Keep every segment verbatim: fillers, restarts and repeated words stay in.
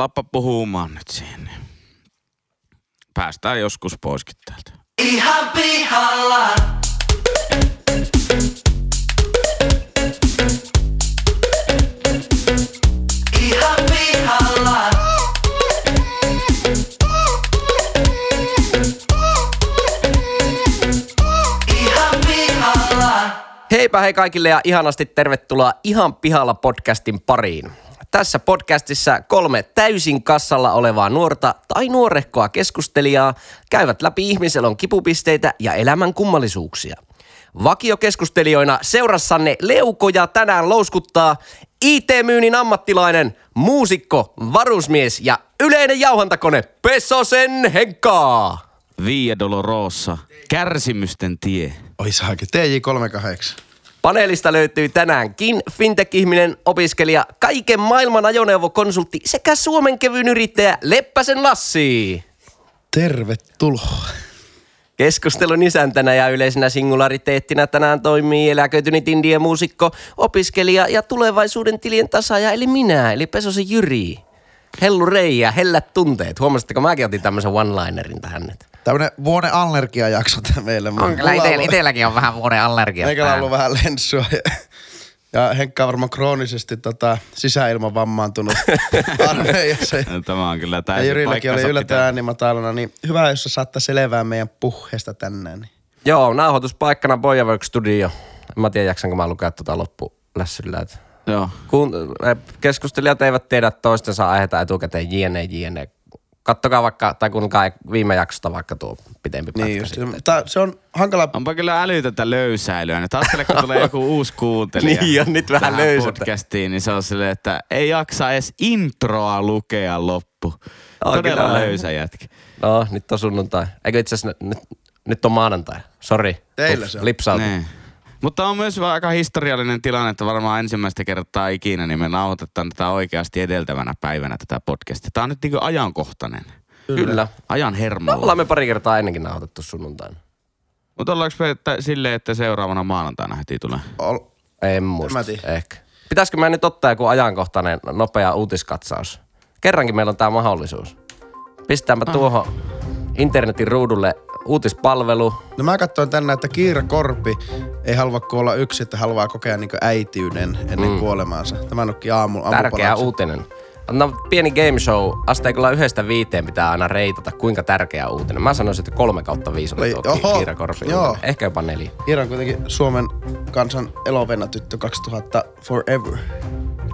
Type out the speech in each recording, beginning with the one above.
alappa puhumaan nyt siinä. Päästään joskus poiskin täältä. Ihan pihalla. Ihan pihalla. Heipä hei kaikille ja ihanasti tervetuloa Ihan pihalla podcastin pariin. Tässä podcastissa kolme täysin kassalla olevaa nuorta tai nuorehkoa keskustelijaa käyvät läpi ihmiselon kipupisteitä ja elämän kummallisuuksia. Vakiokeskustelijoina seurassanne leukoja tänään louskuttaa I T-myynnin ammattilainen, muusikko, varusmies ja yleinen jauhantakone Pesosen Henkka. Via Dolorosa, kärsimysten tie. Oi saakin, T J kolmekymmentäkahdeksan. Paneelista löytyy tänäänkin fintech-ihminen, opiskelija, kaiken maailman ajoneuvokonsultti sekä Suomen kevyn yrittäjä Leppäsen Lassi. Tervetuloa. Keskustelun isäntänä ja yleisenä singulariteettina tänään toimii eläköitynyt indie-muusikko, opiskelija ja tulevaisuuden tilien tasaaja eli minä, eli Pesosen Jyri. Hellu reijä, hellät tunteet. Huomasitteko, mäkin otin tämmöisen one-linerin tähän nyt. Tämmönen vuoden allergiajakso tää meillä. On kyllä ite- itelläkin on vähän vuoden allergia. Meikällä on ollut vähän lenssua ja, ja Henkka on varmaan kroonisesti tota, sisäilman vammaantunut armeijassa. Tämä on kyllä täysin paikkansa. Ja Jyrilläkin oli yllätään äänimatalana, niin hyvä jos sä saattaa selvää meidän puheesta tänään. Niin. Joo, nauhoituspaikkana Boy and Work Studio. En mä tiedä jaksanko mä lukea tota loppulässyllä. Joo. Kun keskustelijat eivät tiedä toistensa aiheita etukäteen jne jne. Kattokaa vaikka, tai kuunnelkaa viime jaksosta vaikka tuo pitempi pätkä niin sitten. Tää, se on hankala. Onpa kyllä älytöntä löysäilyä. Nyt ajattele, kun tulee joku uusi kuuntelija. Niin on, nyt vähän löysätä. Podcastiin, niin se on silleen, että ei jaksa edes introa lukea loppu. No, todella löysä jätkä. No, nyt on sunnuntai. Eikö itse asiassa, nyt, nyt on maanantai. Sori. Teillä Ups, se on. Lipsautu. Nee. Mutta on myös aika historiallinen tilanne, että varmaan ensimmäistä kertaa ikinä, niin me nauhoitetaan tätä oikeasti edeltävänä päivänä tätä podcastia. Tämä on nyt niinku ajankohtainen. Kyllä. Kyllä. Ajan hermolla. No, ollaan me pari kertaa ennenkin nauhoitettu sunnuntaina. Mutta ollaanko me silleen, että seuraavana maanantaina heti tulee? Ol- en muista. Ehkä. Pitäisikö me nyt ottaa joku ajankohtainen nopea uutiskatsaus? Kerrankin meillä on tää mahdollisuus. Pistäänpä ah. tuohon internetin ruudulle uutispalvelu. No mä katsoin tänne, että Kiirakorpi ei halua kuolla yksi, että haluaa kokea niinku äitiyden ennen mm. kuolemaansa. Tämä onkin aamu, aamupalaksi. Tärkeä uutinen. No pieni game show, asteikolla yhdestä viiteen pitää aina reitata, kuinka tärkeä uutinen. Mä sanoisin, että kolme kautta viisi oli tuo Kiirakorpi. Ehkä jopa neljä. Kiira on kuitenkin Suomen kansan elovena tyttö kaksituhatta forever.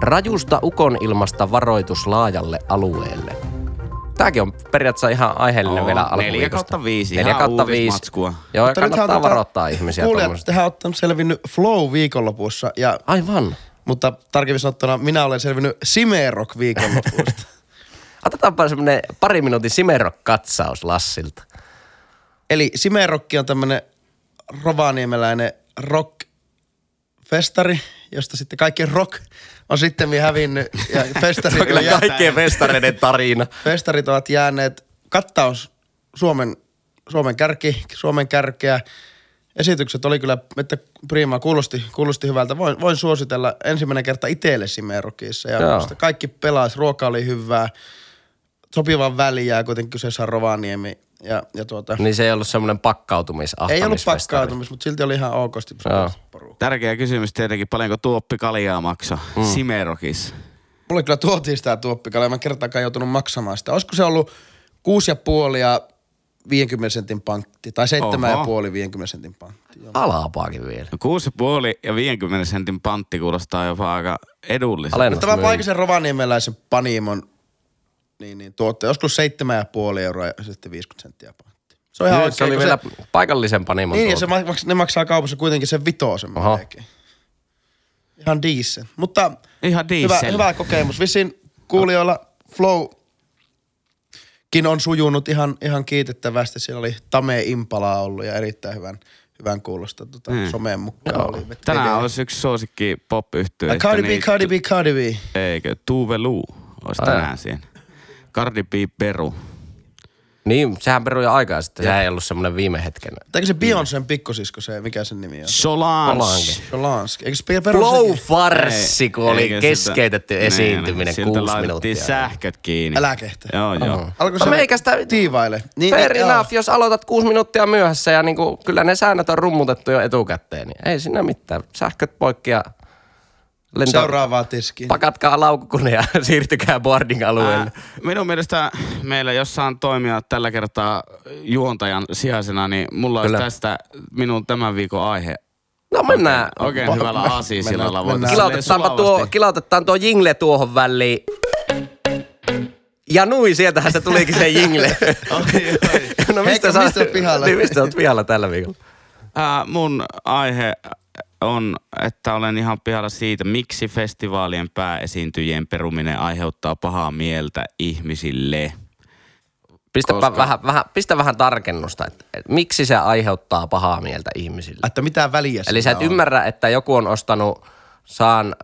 Rajusta ukonilmasta varoitus laajalle alueelle. Tääkin on periaatteessa ihan aiheellinen Oo, vielä alkuviikosta. neljä kautta viisi, ihan uutismatskua. Joo, mutta kannattaa varoittaa ihmisiä. Kuulijat, tehän on selvinnyt Flow viikonlopussa. Ja, aivan. Mutta tarkemmin sanottuna, minä olen selvinnyt Simerock viikonlopusta. Otetaanpa semmoinen pari minuutin Simerock-katsaus Lassilta. Eli Simerock on tämmöinen rovaniemeläinen rock-festari, josta sitten kaikki rock on sittemmin hävinnyt ja festarit on kyllä kaikkien festareiden tarina. Festarit ovat jääneet kattaus Suomen, Suomen kärki, Suomen kärkeä. Esitykset oli kyllä, että priimaa kuulosti, kuulosti hyvältä. Voin, voin suositella ensimmäinen kerta itselle Simerokissa. Ja kaikki pelasi, ruoka oli hyvää, sopivan väliä, kuitenkin kyseessä on Rovaniemi. Ja, ja tuota. Niin se ei ollut semmoinen pakkautumis-ahtamisfestari. Ei ollut pakkautumis, mutta silti oli ihan okosti. Tärkeä kysymys tietenkin, paljonko tuoppi kaljaa maksaa mm. Simerokissa? Mulle kyllä tuotiin sitä tuoppikaljaa, mä kertaakaan joutunut maksamaan sitä. Olisiko se ollut kuusi ja puoli ja viidenkymmenen sentin pankti, tai seitsemän ja puoli viidenkymmenen sentin pantti. Alaapaakin vielä. No kuusi ja puoli ja viidenkymmenen sentin pantti kuulostaa jopa aika edulliselta. No, tämä paikallisen rovaniemeläisen panimon Niin, niin tuotte joskus seitsemän pilkku viisi euroa ja sitten viisikymmentä senttiä pantti. Se on ihan oikein. Se oli vielä se paikallisen panimon niin, tuote. Niin, maks, ne maksaa kaupassa kuitenkin sen vitosen melkein. Ihan diesel. Mutta ihan diesel. Hyvä, hyvä kokemus. Vissiin kuulijoilla Flowkin on sujunut ihan, ihan kiitettävästi. Siellä oli Tame Impalaa ollut ja erittäin hyvän, hyvän kuulosta tota, hmm. someen mukaan. No. Oli. Tänään edellä olisi yksi suosikki pop-yhtyeistä. Cardi B, Cardi B, Cardi B. Eikö? Tuve Luu olisi tänään siinä. Cardi B, Peru. Niin, sehän perui aikaa sitten. Sehän ei ollut semmoinen viime hetken. Eikö se Beyoncén pikkusisko se, mikä sen nimi on? Solange. Solange. Eikö se peru Flow-farssi, kun oli keskeytetty sitä esiintyminen niin, kuusi minuuttia. Siltä laitettiin sähköt kiinni. Älä kehtä. Joo, uh-huh. joo. Alko se meikä sitä tiivaile. Niin, fair enough, jos aloitat kuusi minuuttia myöhässä ja niinku, kyllä ne säännöt on rummutettu jo etukäteen. Niin ei siinä mitään. Sähköt poikki ja lentää. Seuraavaa tiskiin. Pakatkaa laukukone ja siirtykää boarding-alueelle. Ää, minun mielestä meillä, jos saan toimia tällä kertaa juontajan sijaisena, niin mulla on tästä minun tämän viikon aihe. No mennään. Oikein okay, hyvällä asiasillalla. Kilautetaan tuo jingle tuohon väliin. Ja nui, sieltähän se tulikin se jingle. Oi, oi. No mistä sä niin, oot pihalla tällä viikolla? Ää, mun aihe on, että olen ihan pihalla siitä, miksi festivaalien pääesiintyjien peruminen aiheuttaa pahaa mieltä ihmisille. Pistä, Koska... vähän, vähän, pistä vähän tarkennusta, että, että miksi se aiheuttaa pahaa mieltä ihmisille. Että mitään väliä Eli sä et on. ymmärrä, että joku on ostanut saan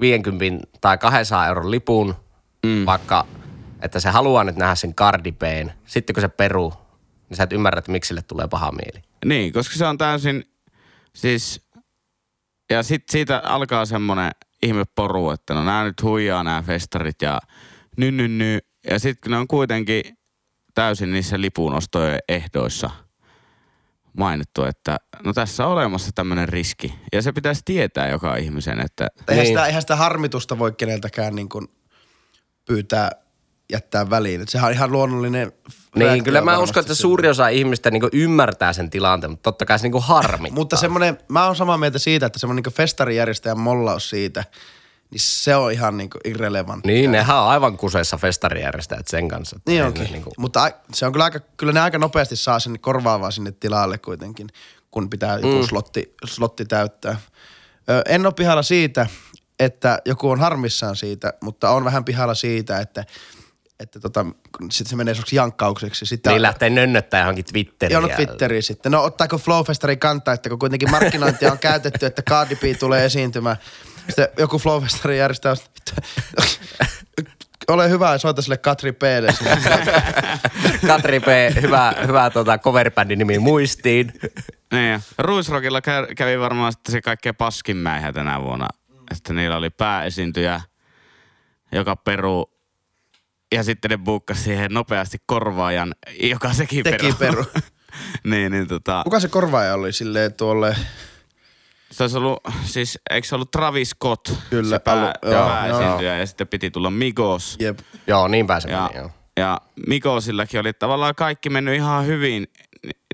viisikymmentä tai kaksisataa euron lipun, mm. vaikka että se haluaa nyt nähdä sen Cardi P:n. Sitten kun se peruu, niin sä et ymmärrä, että miksi sille tulee paha mieli. Niin, koska se on täysin, siis ja sit siitä alkaa semmonen ihme poru, että no nää nyt huijaa nää festarit ja ny, ny, ny. Ja sit kun ne on kuitenkin täysin niissä lipunostojen ehdoissa mainittu, että no tässä on olemassa tämmönen riski. Ja se pitäisi tietää joka ihmisen, että eihän sitä, eihän sitä harmitusta voi keneltäkään niin kuin pyytää jättää väliin. Että sehän on ihan luonnollinen. Niin, kyllä mä uskon, että suuri osa ihmistä niinku ymmärtää sen tilanteen, mutta totta kai se niinku harmittaa. Mutta semmoinen, mä oon samaa mieltä siitä, että semmoinen niinku festarijärjestäjän mollaus siitä, niin se on ihan niinku irrelevantti. Niin, nehän on aivan kuseessa festarijärjestäjät sen kanssa. Niin onkin, niinku mutta se on kyllä aika, kyllä ne aika nopeasti saa sen korvaavaa sinne tilalle kuitenkin, kun pitää joku mm. slotti, slotti täyttää. Ö, en oo pihalla siitä, että joku on harmissaan siitä, mutta on vähän pihalla siitä, että että tota, sitten se menee soksi jankkaukseksi. Sitä niin lähtee nönnöttää johonkin Twitteriin. Joo, Twitteriin sitten. No ottaako Flowfestarin kantaa, että kun kuitenkin markkinointia on käytetty, että Cardi B tulee esiintymään. Sitten joku Flowfestarin järjestää, ole hyvä ja soita sille Katri P:lle. Katri P, hyvä, hyvä tota coverbändin nimi muistiin. Niin, Ruisrockilla kävi varmaan sitten se kaikkea paskinmäihä tänä vuonna. Että niillä oli pääesiintyjä, joka peruu. Ja sitten ne buukkasi siihen nopeasti korvaajan, joka sekin peru. Teki peru. niin, niin tota. Kuka se korvaaja oli silleen tuolle? Se olisi ollut, siis eikö se ollut Travis Scott? Kyllä. Se pääesiintyjä ja sitten piti tulla Migos. Jep. Joo, niin pääsi meni, joo. Ja Migosillakin oli tavallaan kaikki mennyt ihan hyvin.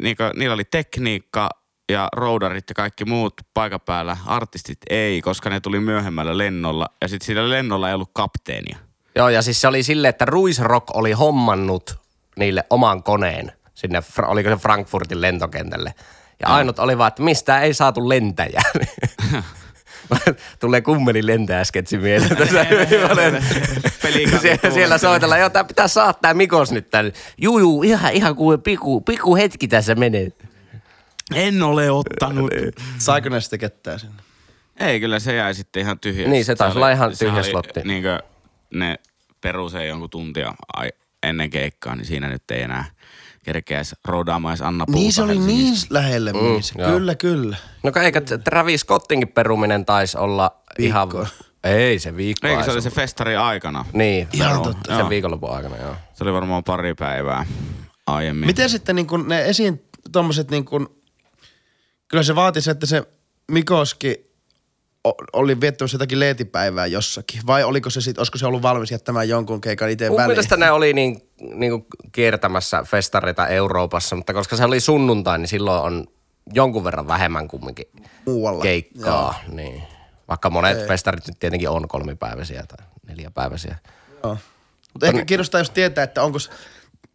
Ni- niillä oli tekniikka ja roudarit ja kaikki muut paikan päällä. Artistit ei, koska ne tuli myöhemmällä lennolla. Ja sitten sillä lennolla ei ollut kapteenia. Joo, ja siis se oli silleen, että Ruisrock oli hommannut niille oman koneen sinne, oliko se Frankfurtin lentokentälle. Ja no. ainut oli vaan, että mistä ei saatu lentäjää. Tulee kummelin lentäjäsketsi mieleen. Sie- siellä soitellaan, joo, tää pitää saada tää Mikos nyt tänne. Juu, juu, ihan, ihan kuin piku, piku hetki tässä menee. En ole ottanut. Saiko ne sitten kettää sinne? Ei, kyllä se jäi sitten ihan tyhjäksi. Niin, se taisi olla ihan tyhjä slotti. Niinkö ne perusee jonkun tuntia ennen keikkaa, niin siinä nyt ei enää kerkeäisi roudaamaan edes Anna Puuta. Niin se oli niin lähelle missä. Mm, kyllä, kyllä. No eikä Travis Scottinkin peruminen taisi olla viikko. Ihan ei se viikko. Eikö se oli se festari aikana? Niin. Ihan totta. Sen viikonlopun aikana, joo. Se oli varmaan pari päivää aiemmin. Miten sitten niin kun ne esiin tommoset niin kun kyllä se vaatisi, että se Mikoski oli viettämässä jotakin leetipäivää jossakin. Vai oliko se sitten, olisiko se ollut valmis jättämään jonkun keikan itse väliin? Mun mielestä ne oli niin, niin kiertämässä festareita Euroopassa, mutta koska se oli sunnuntai, niin silloin on jonkun verran vähemmän kumminkin muualla keikkaa. Niin. Vaikka monet ei. Festarit nyt tietenkin on kolmipäiväisiä tai neljäpäiväisiä. Joo. Mutta ehkä kiinnostaa, jos tietää, että onko,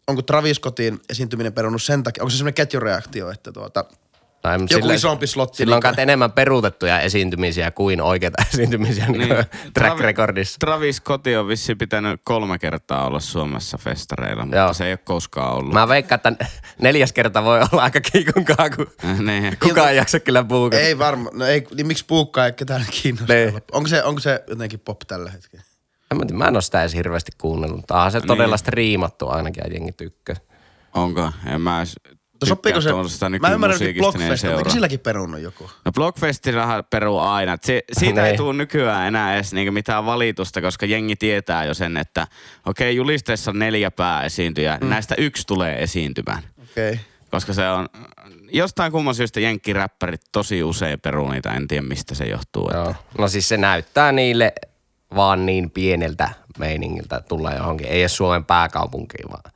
onko Travis Scottin esiintyminen perunut sen takia. Onko se sellainen ketjureaktio, että tuota tai joku sillä, isompi slotti. Sillä on kai enemmän peruutettuja esiintymisiä kuin oikeita esiintymisiä niin, track recordissa. Travis Scott on vissiin pitänyt kolme kertaa olla Suomessa festareilla, mutta joo. Se ei ole koskaan ollut. Mä veikkaan, että neljäs kerta voi olla aika kiikunkaan, kun niin. Kukaan ei jaksa kyllä buukata. Ei varmaan, no ei, niin miksi buukkaa ei ketään kiinnostaa? Niin. Onko se, onko se jotenkin pop tällä hetkellä? Mä en ole sitä edes hirveästi kuunnellut, mutta onhan se niin. Todella striimattu ainakin ja jengi tykkää. Onko? En mä edes tykkää tuollaista nykymusiikista, niin seuraa. Onko silläkin perunut joku? No Blockfestillä peruu aina. Si- siitä Nei. ei tule nykyään enää edes niinku mitään valitusta, koska jengi tietää jo sen, että okei, okay, julisteessa on neljä pääesiintyjää. Mm. Näistä yksi tulee esiintymään. Okei. Okay. Koska se on, jostain kumman syystä jenkkiräppärit tosi usein peruu niitä, en tiedä mistä se johtuu. Että. No siis se näyttää niille vaan niin pieneltä meiningiltä tulla johonkin. Ei edes Suomen pääkaupunkiin, vaan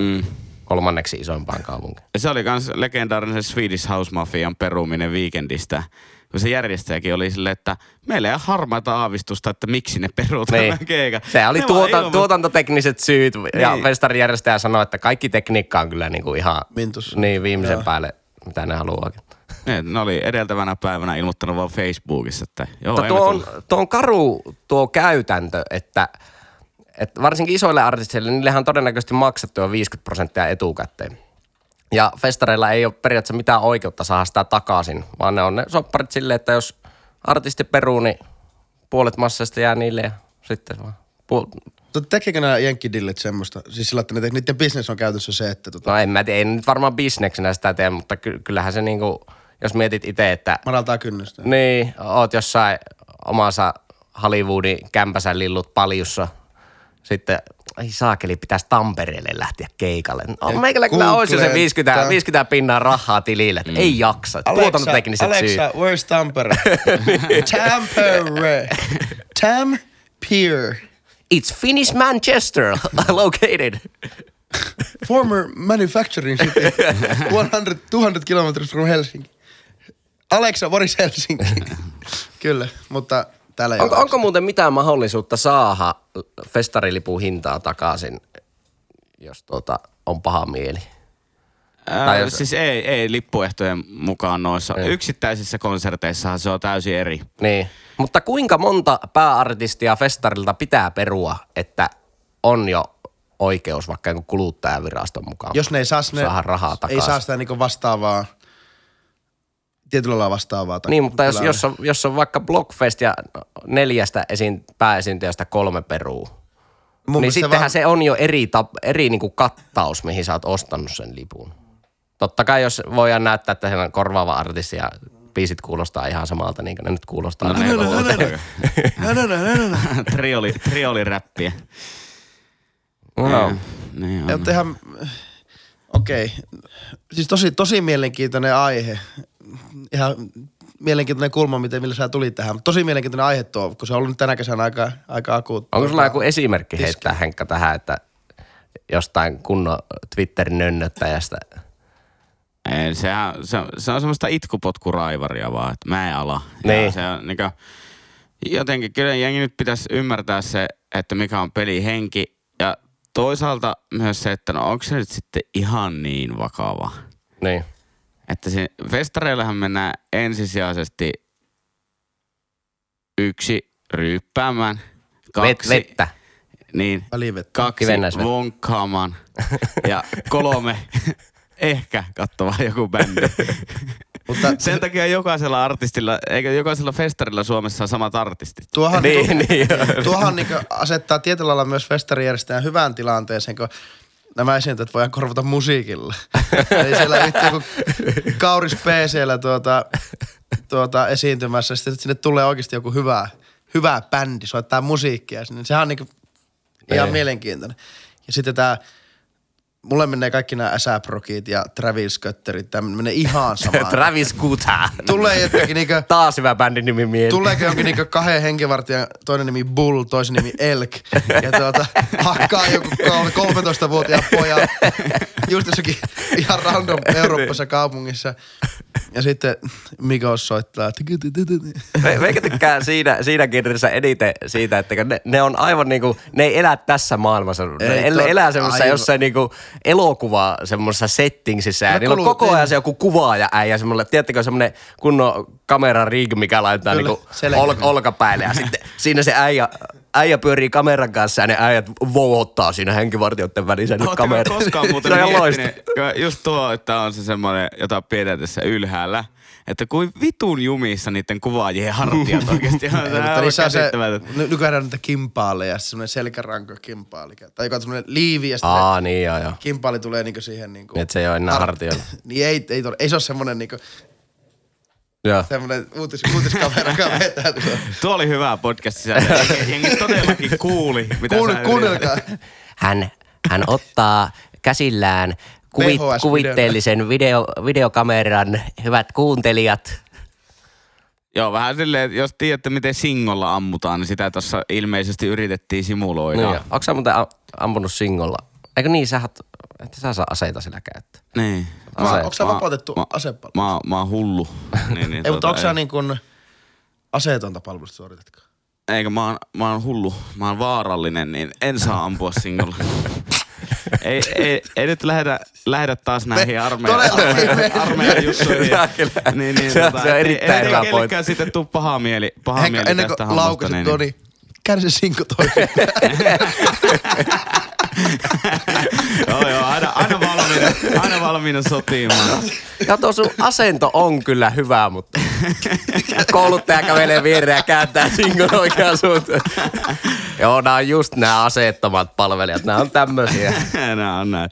mm. kolmanneksi isoimpaan kaupunkiin. Se oli kans legendaarinen Swedish House Mafian peruminen Weekendistä. Kun se järjestäjäkin oli silleen, että meillä ei ole harmaata aavistusta, että miksi ne peruutaan niin. Keika. Se oli tuota, ilman... tuotantotekniset syyt. Niin. Ja festarin järjestäjä sanoi, että kaikki tekniikka on kyllä niinku ihan Mintus. Niin viimeisen Jaa. päälle, mitä ne haluaakin. Niin, ne oli edeltävänä päivänä ilmoittanut vaan Facebookissa. Että joo, tuo, on, tuo on karu tuo käytäntö, että, että varsinkin isoille artisteille, niillehän on todennäköisesti maksattu jo viisikymmentä prosenttia etukäteen. Ja festareilla ei ole periaatteessa mitään oikeutta saada sitä takaisin, vaan ne on ne sopparit silleen, että jos artisti peruu, niin puolet massasta jää niille ja sitten vaan puol- Tekeekö nämä jenkkidillit semmoista? Siis sillä, että niiden business on käytössä se, että... Tota... No en mä tiedä, ei nyt varmaan bisneksenä sitä tee, mutta ky- kyllähän se niinku, jos mietit itse, että... Madaltaa kynnystä. Niin, oot jossain omansa Hollywoodin kämpäsä lillut paljussa, sitten... Ai saakeli, pitäisi Tampereelle lähteä keikalle. No, meikällä kyllä olisi jo se viisikymmentä, viisikymmentä pinnaa rahaa tilille. Mm. Ei jaksa. Tuotantotekniset syyt. Alexa, where's Tampere? Tampere. Tampere. It's Finnish Manchester, located. Former manufacturing city. sata, tuhat kilometriä from Helsinki. Alexa, what is Helsinki? Kyllä, mutta... Onko, onko muuten mitään mahdollisuutta saada festarilipun hintaa takaisin, jos tuota on paha mieli? Ää, tai jos... Siis ei, ei lippuehtojen mukaan noissa. Ei. Yksittäisissä konserteissahan se on täysin eri. Niin. Mutta kuinka monta pääartistia festarilta pitää perua, että on jo oikeus vaikka joku kuluttajaviraston mukaan? Jos ne ei saa, ne ei saa sitä niinku vastaavaa... Tietyllä lailla vastaavaa. Niin, mutta jos, jos, on, jos on vaikka Blockfest ja neljästä esiin, pääesiintyjästä kolme peruu, mun niin sittenhän se, vähän... se on jo eri, tap, eri niinku kattaus, mihin sä oot ostanut sen lipun. Totta kai jos voidaan näyttää, että siellä on korvaava artisti ja biisit kuulostaa ihan samalta, niin kuin ne nyt kuulostaa. No, no, no, no, no, no. Trioli, trioliräppiä. No. Niin on. Ihan... Okei. Okay. Siis tosi, tosi mielenkiintoinen aihe. Ihan mielenkiintoinen kulma, miten millä sä tulit tähän. Tosi mielenkiintoinen aihe tuo, kun se on ollut tänä kesänä aika, aika akuutti. Onko sulla joku esimerkki iski. heittää, Henkka, tähän, että jostain kunnon Twitterin nönnöttäjästä? Ei, sehän, se, se on semmoista itkupotkuraivaria vaan, että mä en ala. Niin. Se on niin kuin, jotenkin kyllä jengi nyt pitäisi ymmärtää se, että mikä on pelihenki. Ja toisaalta myös se, että no onko se nyt sitten ihan niin vakava? Niin. Että se, festareillähän mennään ensisijaisesti yksi ryyppäämään, kaksi, Vet, vettä. Niin, kaksi vonkkaamaan ja kolme ehkä katsomaan joku bändi. Mutta sen takia jokaisella artistilla, eikä jokaisella festarilla Suomessa on samat artistit. Tuohan, niin, tu- niin, tuohan niin asettaa tietyllä lailla myös festarijärjestäjän hyvään tilanteeseen, kun nämä esiintyjät voidaan korvata musiikilla. Eli siellä yhtä joku Kauris P siellä tuota, tuota esiintymässä. Sitten sinne tulee oikeasti joku hyvä, hyvä bändi, soittaa musiikkia sinne. Sehän on niinku ihan mielenkiintoinen. Ja sitten tää, mulle menee kaikki nämä A$AP Rockit ja Travis Scotterit. Tää menee ihan samaan. Travis Scotterit. Tulee jotenkin niinku... Taas hyvä bändin nimi mieleen. Tuleeko jokin niinku kahden henkivartijan, toinen nimi Bull, toisen nimi Elk. Ja tuota, hakkaa joku kolmetoistavuotiaan pojan. Just jossakin ihan random Euroopassa kaupungissa. Ja sitten Migos soittaa. Meikä tykkää siinä, siinä kirjassa eniten siitä, että ne, ne on aivan niinku, ne ei elä tässä maailmassa. Ne ei, elää, elää semmoisessa jossain niinku elokuva semmoisessa settingsissä. Ja niillä on koko ajan se joku kuvaaja äijä semmoinen, tiedättekö semmoinen kunnon kamerarig, mikä laitetaan niinku ol, olkapäälle. Ja sitten siinä se äijä... Äijä pyörii kameran kanssa ja ne äijät vouhottaa siinä henkivartijoiden välissä nyt kameran. Oletko koskaan muuten miettinyt, just tuo, että on se semmoinen, jota pidetään tässä ylhäällä. että kuin vitun jumissa niiden kuvaajien hartiat oikeasti. Nykyään on niitä kimpaaleja, semmoinen selkäranko kimpaali. Tai joka on semmoinen liivi ja sitten Aa, niin, joo, joo. kimpaali tulee niinku siihen niinku. Et se ei ole enää hartiolla. Niin ei, ei, ei se ole semmoinen niinku. Joo. Semmoinen uutis, uutiskavera kavetää. Tuo oli hyvä podcast sisällä. Jengi todellakin kuuli, mitä Kuul, sä kuunnelkaa. Hän, hän ottaa käsillään kuvit, kuvitteellisen video, videokameran, hyvät kuuntelijat. Joo, vähän silleen, että jos tiedätte, miten singolla ammutaan, niin sitä tuossa ilmeisesti yritettiin simuloida. No, onko sä muuten ampunut singolla? Eikö niin, sä oot, että sä saa aseita sillä käyttää. Niin. Onko sä vapautettu asepalvelusta? Mä oon hullu. niin, niin, ei, mutta onko sä niin kun aseetonta palvelusta suoritetkaan? Eikö, mä oon, mä oon hullu. Mä oon vaarallinen, niin en saa ampua singolla. Ei, ei, ei nyt lähdetä, lähdetä taas näihin armeijan juttuihin. Niin, niin, se, tota, se on erittäin hyvä pointti. Ei sitten tuu paha mieli, paha Henkka, mieli tästä hammasta. Ennen kuin laukaset tuon, niin kärsi sinko toisintaan. joo joo, aina, aina valmiina, aina valmiina sotimaan. Kato, sun asento on kyllä hyvä, mutta kouluttaja kävelee viereen ja kääntää singon oikeaan suuntaan. Joo, nää on just nää aseettomat palvelijat, nää on tämmösiä. nää on näin.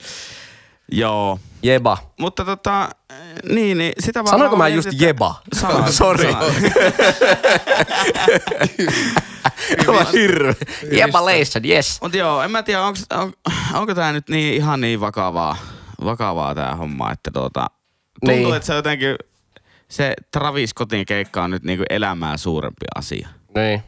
Joo. Jeba. Mutta tota, niin, niin sitä vaan... Sanoinko mä just sitä... jeba? Sanoin. Sori. Tämä hirveä. Jeba leissad, yes. Mutta joo, en mä tiedä, onko, on, onko tää nyt niin, ihan niin vakavaa, vakavaa tää homma, että tuota... Tuntuu, niin. että se jotenkin... Se Travis Scottin keikka on nyt niinku elämää suurempi asia. Niin.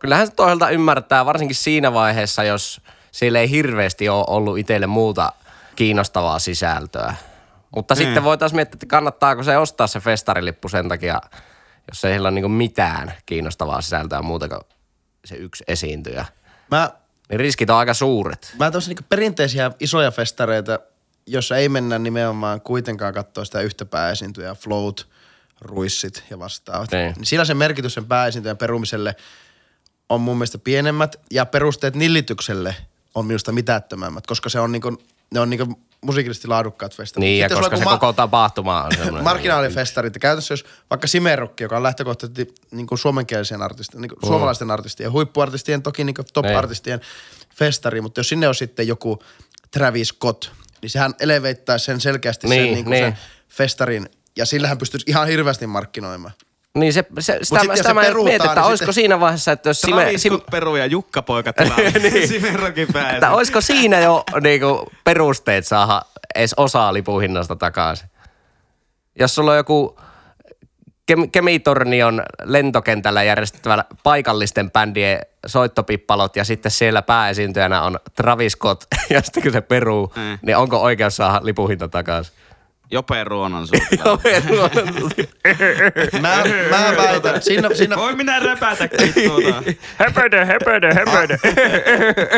Kyllähän se toisaalta ymmärtää, varsinkin siinä vaiheessa, jos siellä ei hirveästi ole ollut itselle muuta... kiinnostavaa sisältöä. Mutta mm. sitten voitaisiin miettiä, että kannattaako se ostaa se festarilippu sen takia, jos ei heillä ole niinku mitään kiinnostavaa sisältöä muuta kuin se yksi esiintyjä. Mä, niin riskit on aika suuret. Mä tämmöisiä niinku perinteisiä isoja festareita, jos ei mennä nimenomaan kuitenkaan katsoa sitä yhtä pääesiintyjää, float, ruissit ja vastaavat. Niin. Niin sillä se merkitys sen pääesiintyjän perumiselle on mun mielestä pienemmät ja perusteet nillitykselle on minusta mitättömämmät, koska se on niinku... Ne on niinku musiikillisesti laadukkaat festarit. Niin, sitten ja koska se ma- koko tapahtuma on sellainen. Marginaalifestarit. Käytössä jos vaikka Simerock, joka on lähtökohtaisesti niinku suomenkielisen artistin, niinku mm. suomalaisten artistien, huippuartistien, toki niinku top-artistien Nein. festari, mutta jos sinne on sitten joku Travis Scott, niin sehän eleveittää sen selkeästi niin, sen, niinku niin. sen festarin, ja sillähän pystyisi ihan hirveästi markkinoimaan. Niin se, se, sitä, sitä, sitä mä mietin, että niin olisiko siinä vaiheessa, että jos... Travis Scott Sim... peru ja Jukka-poika tilaa niin. Simerokin päälle. Että olisiko siinä jo niinku, perusteet saada edes osaa lipuhinnasta takaisin? Jos sulla on joku Kem- Kemitornion lentokentällä järjestettävä paikallisten bändien soittopippalot ja sitten siellä pääesiintyjänä on Travis Scott ja sitten kun se peruu, mm. niin onko oikeus saada lipuhinta takaisin? Jope ruonan suhteen. Jope ruonan suhteen. Mä, mä väitän. Siinä, siinä... Voi minä repätäkin tuota. Höpödö, höpödö, höpödö.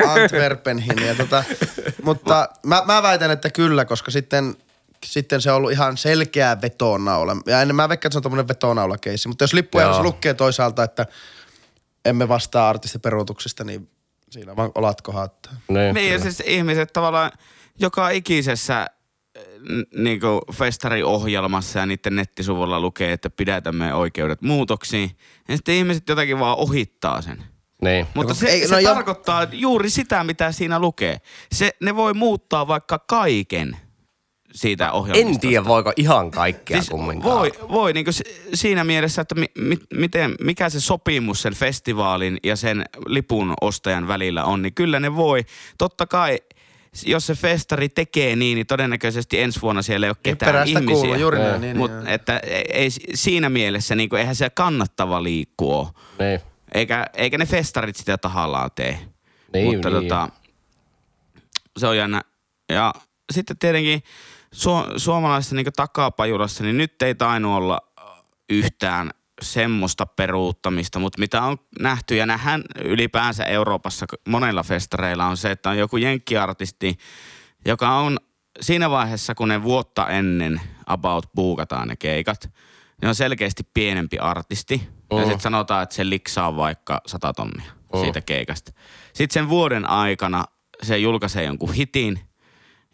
Antwerpenhin. Ja tota, mutta mä, mä väitän, että kyllä, koska sitten, sitten se on ollut ihan selkeä vetonaula. Ja ennen mä veikkaan, että se on tommonen vetonaulakeissi. Mutta jos lippuja lukee toisaalta, että emme vastaa artistiperuutuksista, niin siinä vaan olatko haattaa. Niin, niin ja siis ihmiset tavallaan joka ikisessä... niinku festariohjelmassa ja niiden nettisivuilla lukee, että pidätämme oikeudet muutoksiin. Ja sitten ihmiset jotakin vaan ohittaa sen. Niin. Mutta se, ei, no se tarkoittaa jo. juuri sitä, mitä siinä lukee. Se, ne voi muuttaa vaikka kaiken siitä ohjelmasta. En tiedä, voiko ihan kaikkea siis kumminkaan. Voi, voi niinku siinä mielessä, että mi, mi, miten, mikä se sopimus sen festivaalin ja sen lipun ostajan välillä on, niin kyllä ne voi. Totta kai... Jos se festari tekee niin, niin todennäköisesti ensi vuonna siellä ei ole ketään perästä ihmisiä. Kuuluu, juuri niin, niin, Mut, niin, että ei, siinä mielessä niin kuin, eihän se kannattava liikkuu ole. Niin. Eikä, eikä ne festarit sitä tahallaan tee. Niin, mutta niin. Tota, se on jännä. Ja sitten tietenkin su- suomalaisessa niin kuin takapajurassa, niin nyt ei tainu olla yhtään semmoista peruuttamista, mutta mitä on nähty ja nähdään ylipäänsä Euroopassa monella festareilla on se, että on joku jenkkiartisti, joka on siinä vaiheessa, kun ne vuotta ennen about buukataan ne keikat, niin on selkeästi pienempi artisti. Oh. Ja sitten sanotaan, että se liksaa vaikka sata tonnia oh. siitä keikasta. Sitten sen vuoden aikana se julkaisee jonkun hitin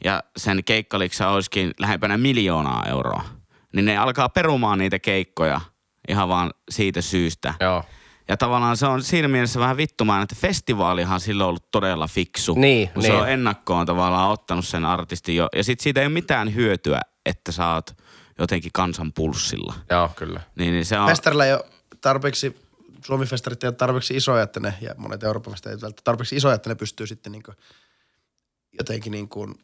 ja sen keikkaliksa olisikin lähempänä miljoonaa euroa. niin ne alkaa perumaan niitä keikkoja ihan vaan siitä syystä. Joo. Ja tavallaan se on siinä mielessä vähän vittumaan, että festivaalihan silloin on ollut todella fiksu. Niin, kun niin. Se on ennakkoon tavallaan ottanut sen artistin jo. Ja sit siitä ei ole mitään hyötyä, että sä oot jotenkin kansan pulssilla. Joo, kyllä. Niin, niin se on... Festarilla ei ole tarpeeksi, Suomi-festarit ei ole tarpeeksi isoja, että ne, ja monet Euroopan festarit ei ole tarpeeksi isoja, että ne pystyy sitten niinku, jotenkin niin kuin...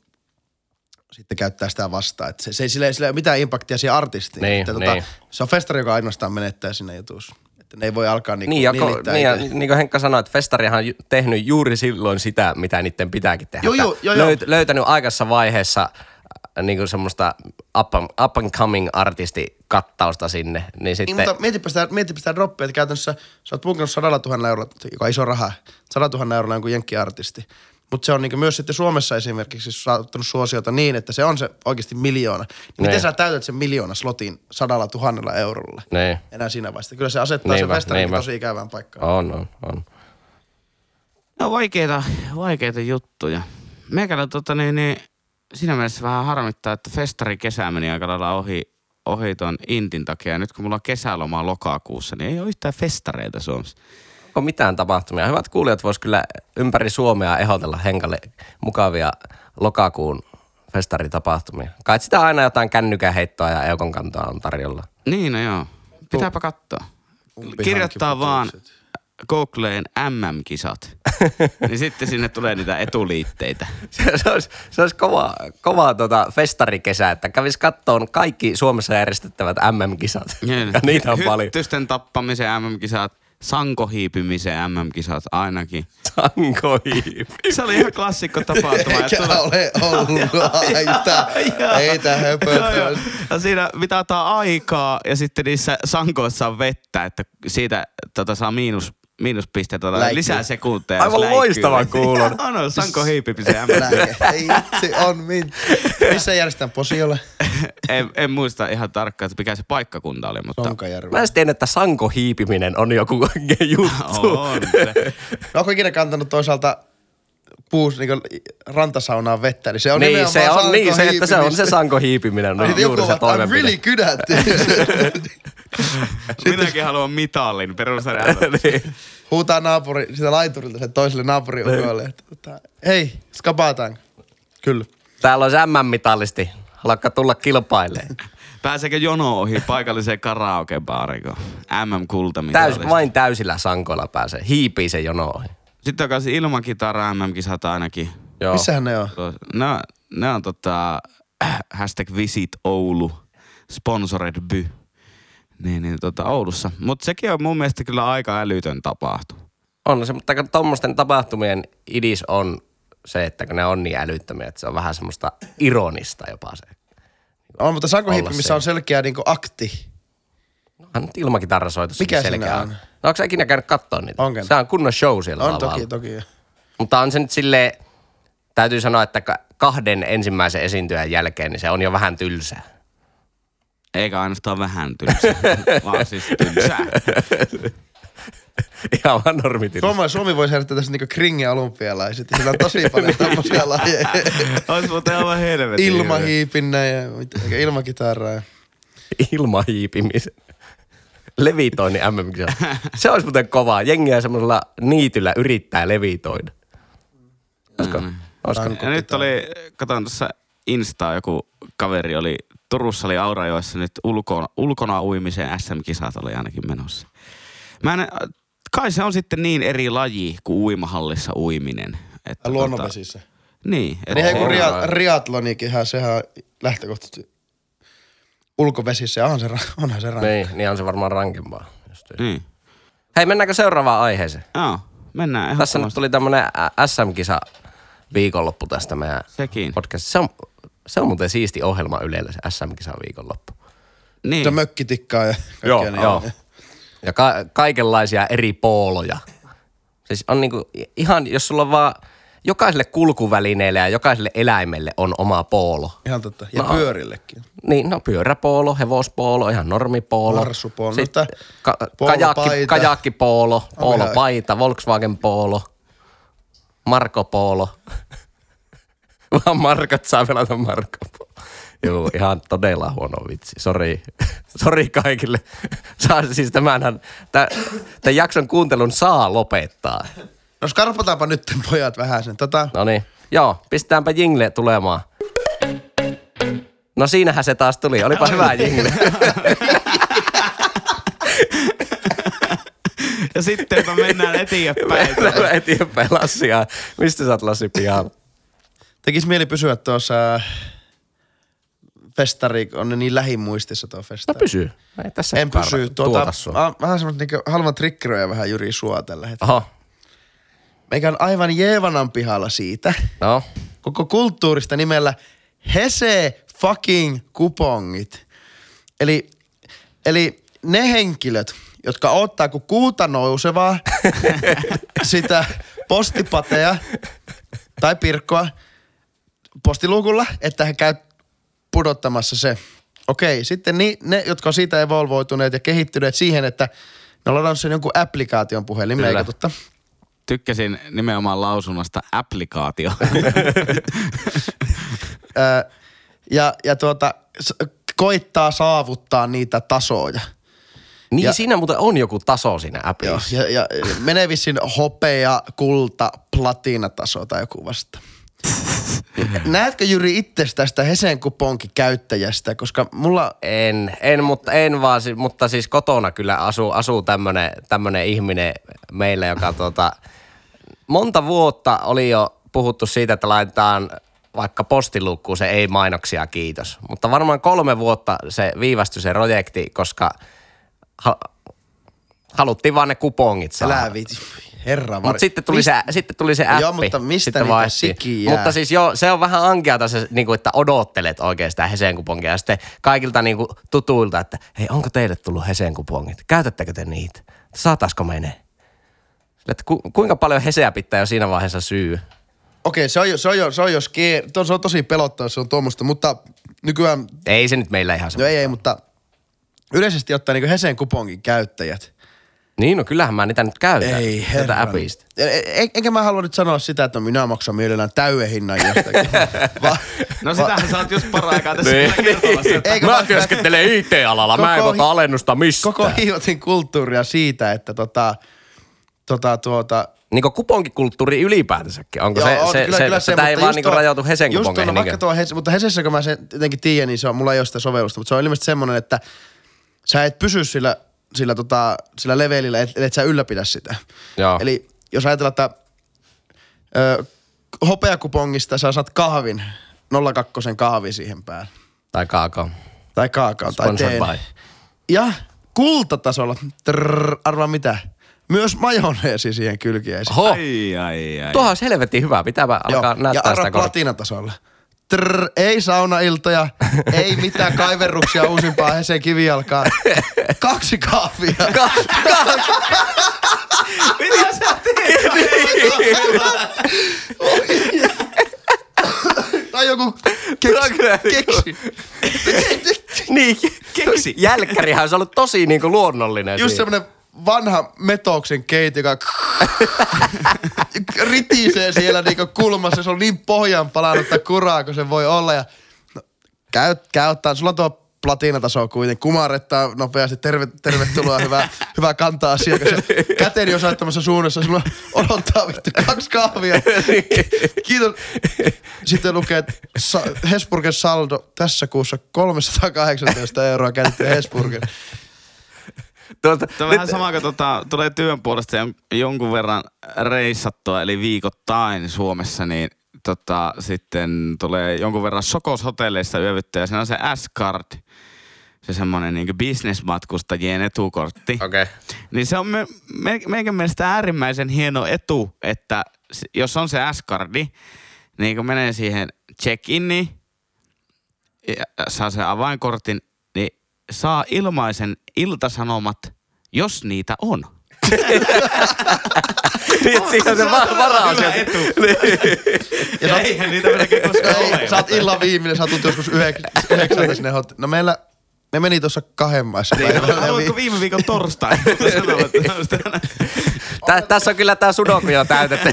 sitten käyttää sitä vastaan. Että se, se ei sillä, sillä ei ole mitään impaktia siihen artistiin. Niin, että niin. Tota, se on festari, joka ainoastaan menettää sinne jutuus. Että ne ei voi alkaa niinku niin, nilittää. Niin, ja niin kuin Henkka sanoi, että festarihan on tehnyt juuri silloin sitä, mitä niiden pitääkin tehdä. Joo, joo, joo, Löyt, joo. Löytänyt aikaisessa vaiheessa niinku semmoista up, up and coming artistikattausta sinne. Niin, niin sitten... mutta mietipä sitä, mietipä sitä droppia, että käytännössä sä oot punkinut sadalla tuhannella eurolla, joka on iso raha, sadalla tuhannella eurolla jonkun jenkkiartisti. Mutta se on niinku myös sitten Suomessa esimerkiksi saattanut suosiota niin, että se on se oikeasti miljoona. Miten ne. Sä täytät sen miljoona slotin sadalla tuhannella eurolla? Ne. Enää siinä vaiheessa. Kyllä se asettaa ne sen festarinkin tosi ikävään paikkaan. On, on, on. No vaikeita, vaikeita juttuja. Meikällä tota niin, niin siinä mielessä vähän harmittaa, että festarin kesä meni aika lailla ohi, ohi ton intin takia. Ja nyt kun mulla on kesäloma lokakuussa, niin ei ole yhtään festareita Suomessa. Onko mitään tapahtumia? Hyvät kuulijat vois kyllä ympäri Suomea ehdotella Henkalle mukavia lokakuun festaritapahtumia. Kai sitä aina jotain kännykän heittoa ja eukon kantoa on tarjolla. Niin, no joo. Pitääpä katsoa. Kirjoittaa vaan Googleen M M-kisat. Niin sitten sinne tulee niitä etuliitteitä. Se olisi, se olisi kova, kova tota festarikesä, että kävis kattoon kaikki Suomessa järjestettävät M M-kisat. Ja niitä on paljon. Hyttysten tappamisen M M-kisat. Sankohiipimisen M M-kisat ainakin. Sankohiipimisen. Se oli ihan klassikko tapahtuma. Eikä tulla... ole ollut laita. Ei tähän pöpöön. Ja siinä mitataan aikaa ja sitten niissä sankoissa on vettä, että siitä tota, saa miinus, miinuspiste tota, lisää sekunteja. Aivan loistava kuulon. On, on sankohiipimisen M M-kisat. Ei, se on min. Missä järjestetään Posiolle? En, en muista ihan tarkkaan, että mikä se paikkakunta oli, mutta... Sonkajärvi. Mä en tiedä, että sankohiipiminen on joku oikein juttu. On. No onko ikinä kantanut toisaalta puus niin rantasaunaan vettä, niin se on niin, nimenomaan se on, niin, se, että se on se sankohiipiminen. No, on juuri se toimenpide. I'm really good at Minäkin haluan mitallin, perusarjaa. Niin. Huutaa naapuri, sitä laiturilta sen toiselle naapuriukolle. Hei, skapaataan. Kyllä. Täällä on se M M-mitallisti. Alkaa tulla kilpailemaan. Pääseekö jono ohi paikalliseen karaokebaariin, kun M M-kultamitallista? Täys, vain täysillä sankoilla pääsee. Hiipii se jono ohi. Sitten on kanssa ilmakitara M M-kisat ainakin. Joo. Missähän ne on? Ne, ne on tota, hashtag visit Oulu, sponsored by, niin, niin tota Oulussa. Mutta sekin on mun mielestä kyllä aika älytön tapahtuma. On se, mutta tommosten tapahtumien idis on... Se, että kun ne on niin älyttömiä, että se on vähän semmoista ironista jopa se. On, mutta sankohiipimissä on selkeä niinku akti. Onhan nyt ilmakitarasoitus. Mikä siinä on? No onko sä ikinä käynyt katsoa niitä? Onko? Se on kunnon show siellä on lavalla. On toki, toki. Mutta on se nyt silleen, täytyy sanoa, että kahden ensimmäisen esiintyjän jälkeen, niin se on jo vähän tylsää. Eikä ainoastaan vähän tylsää, vaan siis tylsää. Ihan vaan normitilla. Suomi, Suomi voisi järjestää tässä niinku kringen olympialaiset. Siinä on tosi paljon tämmöisiä lajeja. Ois muuten aivan helvetin. Ilmahiipinnä ja ilmakitaraa. Ilmahiipimisen. Levitoinnin M M-kisaa. Se olisi muuten kovaa. Jengiä semmoisella niityllä yrittää levitoida. Olisiko? Mm. Olisiko? Ja nyt oli, katsotaan tuossa Instaa joku kaveri oli, Turussa oli Aurajoissa nyt ulkona, ulkona uimisen S M-kisat oli ainakin menossa. Mä en, kai se on sitten niin eri laji kuin uimahallissa uiminen. Että luonnonvesissä. Tota, niin. Että niin kuin riat, riatlonikinhän, sehän lähtökohtaisesti ulkovesissä. Onhan se, onhan se rankka. Niin, niin on se varmaan rankempaa. Niin. Hei, mennäänkö seuraavaan aiheeseen? Joo, mennään. Tässä nyt tuli tämmönen S M-kisa viikonloppu tästä meidän sekin. Podcastista. Se on, se on muuten siisti ohjelma Ylellä, se S M-kisa viikonloppu. Niin. Se mökkitikkaa ja kaikkea. Joo, niin joo. Ja ka- kaikenlaisia eri pooloja. Siis on niinku ihan, jos sulla on vaan jokaiselle kulkuvälineelle ja jokaiselle eläimelle on oma poolo. Ihan totta. Ja no, pyörillekin. Niin, no pyöräpoolo, hevospoolo, ihan normipoolo. Marsupoolo. Sitten ka- kajakki, kajakkipoolo, poolopaita, Volkswagen-poolo, Marko-poolo. Vaan Markat saa pelata Marko-poolo. Joo, ihan todella huono vitsi. Sori. Sori kaikille. Saa siis tämänhän, tämän, tämän jakson kuuntelun saa lopettaa. No skarpataanpa nyt pojat vähän sen. Tota. No niin. Joo, pistetäänpä jingle tulemaan. No siinähän se taas tuli. Olipa hyvä jingle. Ja sittenpä mennään eteenpäin. Mennään eteenpäin Lassia. Mistä sä oot Lassi pihalla? Tekis mieli pysyä tuossa festari, on ne niin lähimuistissa tuo festari. No pysyy. Ei tässä en pysy. Tuota, a, vähän semmoista niinku halvan trikkeröjä vähän Jyri sua tällä hetkellä. Aha. Meikä on aivan Jeevanan pihalla siitä. No. Koko kulttuurista nimellä Hese fucking kupongit. Eli, eli ne henkilöt, jotka odottaa kuin kuuta nousevaa, sitä postipateja tai pirkkoa postiluukulla, että he käy pudottamassa se. Okei, sitten ni, ne, jotka on siitä evolvoituneet ja kehittyneet siihen, että ne on ladannut sen jonkun applikaation puhelimeen, eikä totta? Tykkäsin nimenomaan lausunnasta applikaatio. ja ja tuota, koittaa saavuttaa niitä tasoja. Niin ja, siinä muuten on joku taso siinä appissa. Ja, ja menee vissiin hopea, kulta, platinataso tai joku vasta. Näetkö Jyri itsestä tästä Hesen kuponkin käyttäjästä, koska mulla... En, en, mutta, en vaan, mutta siis kotona kyllä asuu, asuu tämmönen, tämmönen ihminen meillä, joka tuota... Monta vuotta oli jo puhuttu siitä, että laitetaan vaikka postiluukkuun se ei mainoksia, kiitos. Mutta varmaan kolme vuotta se viivästyi se projekti, koska... Haluttiin vaan ne kupongit saada. Älä viitsi, herra var... Mutta sitten tuli, Mist... se, sitten tuli se appi. Joo, mutta mistä niitä sikiä jää? Mutta siis joo, se on vähän ankeata se, niin kuin, että odottelet oikeastaan Hesen kuponkia. Ja sitten kaikilta niin kuin, tutuilta, että hei, onko teille tullut Hesen kupongit? Käytättekö te niitä? Saataisiko menee? Että ku, kuinka paljon Heseä pitää jo siinä vaiheessa syy? Okei, se on jo, se on jo, se on jo skeer... Se on tosi pelottava, se on tuommoista, mutta nykyään... Ei se nyt meillä ihan se. No ei, ei, mutta... Yleisesti ottaa niinku Hesen kupongin käyttäjät. Niin, no kyllähän mä niitä nyt käytän. Ei herran. Appista. E- enkä mä halua nyt sanoa sitä, että minä maksan mielellään täyden hinnan jostakin. Va- no sitähän va- sä oot just paraikaa tässä niin, kertomassa. Niin. Mä työskentelen I T-alalla, mä en ota hi- alennusta mistään. Koko hiotin kulttuuria siitä, että tota, tota tuota... Niinku kuponkikulttuuri ylipäätänsäkin. Onko joo, se, on, se, kyllä, se, kyllä se, tämä ei vaan niinku rajoitu Hesen kuponkeihin. Just tuolla, vaikka tuo, mutta Hesessä kun mä sen jotenkin tiedän, niin se on, mulla ei ole sitä sovellusta, mutta se on ilmeisesti semmoinen, että sä et pysy sillä, sillä, tota, sillä levelillä, et, et sä ylläpidä sitä. Joo. Eli jos ajatellaan, että ö, hopeakupongista sä saat kahvin, nollakakkosen kahvi siihen päälle. Tai kaakao. Tai kaakao, tai teen. Ja kultatasolla, trrr, arvaa mitä, myös majoneesi siihen kylkiäisiin. Oho, ai, ai, ai. Tuohan helvetin hyvä, pitääpä alkaa näyttää sitä. Ja arvaa platinatasolla. Trrr, ei saunailtoja, ei mitään kaiverruksia uusimpaa Hesen kivijalkaa. Kaksi kahvia. Kaksi kahvia. Mitä sä teet? Niin. Tai joku keksi. Niin, keksi. Jälkkärihän olisi ollut tosi niinku luonnollinen. Just semmonen vanha metoksen keiti, joka ritisee siellä niinku kulmassa. Se on niin pohjan palannutta kuraa, kun se voi olla. Ja no, käy, käy ottaa. Sulla on tuo platinataso kuitenkin. Kumarrettaa nopeasti. Terve, tervetuloa. Hyvä, hyvä kantaa asiakas. Käteni on saattamassa suunnassa. Sulla odottaa vittu kaksi kahvia. Kiitos. Sitten lukee, että Hesburgen saldo tässä kuussa kolmesataakahdeksantoista euroa käytetty Hesburgen. Tuota, Tämä on nyt... vähän sama, kun tuota, tulee työn puolesta jonkun verran reissattua, eli viikoittain Suomessa, niin tota, sitten tulee jonkun verran Sokos-hotelleissa yövyttöä. Siinä on se S-card, se semmoinen niin kuin bisnesmatkustajien etukortti. Okay. Niin se on me, me, meidän mielestä äärimmäisen hieno etu, että jos on se S-cardi, niin kun menee siihen check-inni ja saa sen avainkortin, niin saa ilmaisen iltasanomat, jos niitä on. Niin, siinä on se varaus. Ja eihän niitä mennäkin koskaan ole. Sä oot illan viimeinen, sä oot joskus yhdeksältä sinne hot. No meillä, me meni tuossa kahden maissa. Haluatko viime viikon torstai? Tässä on kyllä tää sudoku jo täytetty.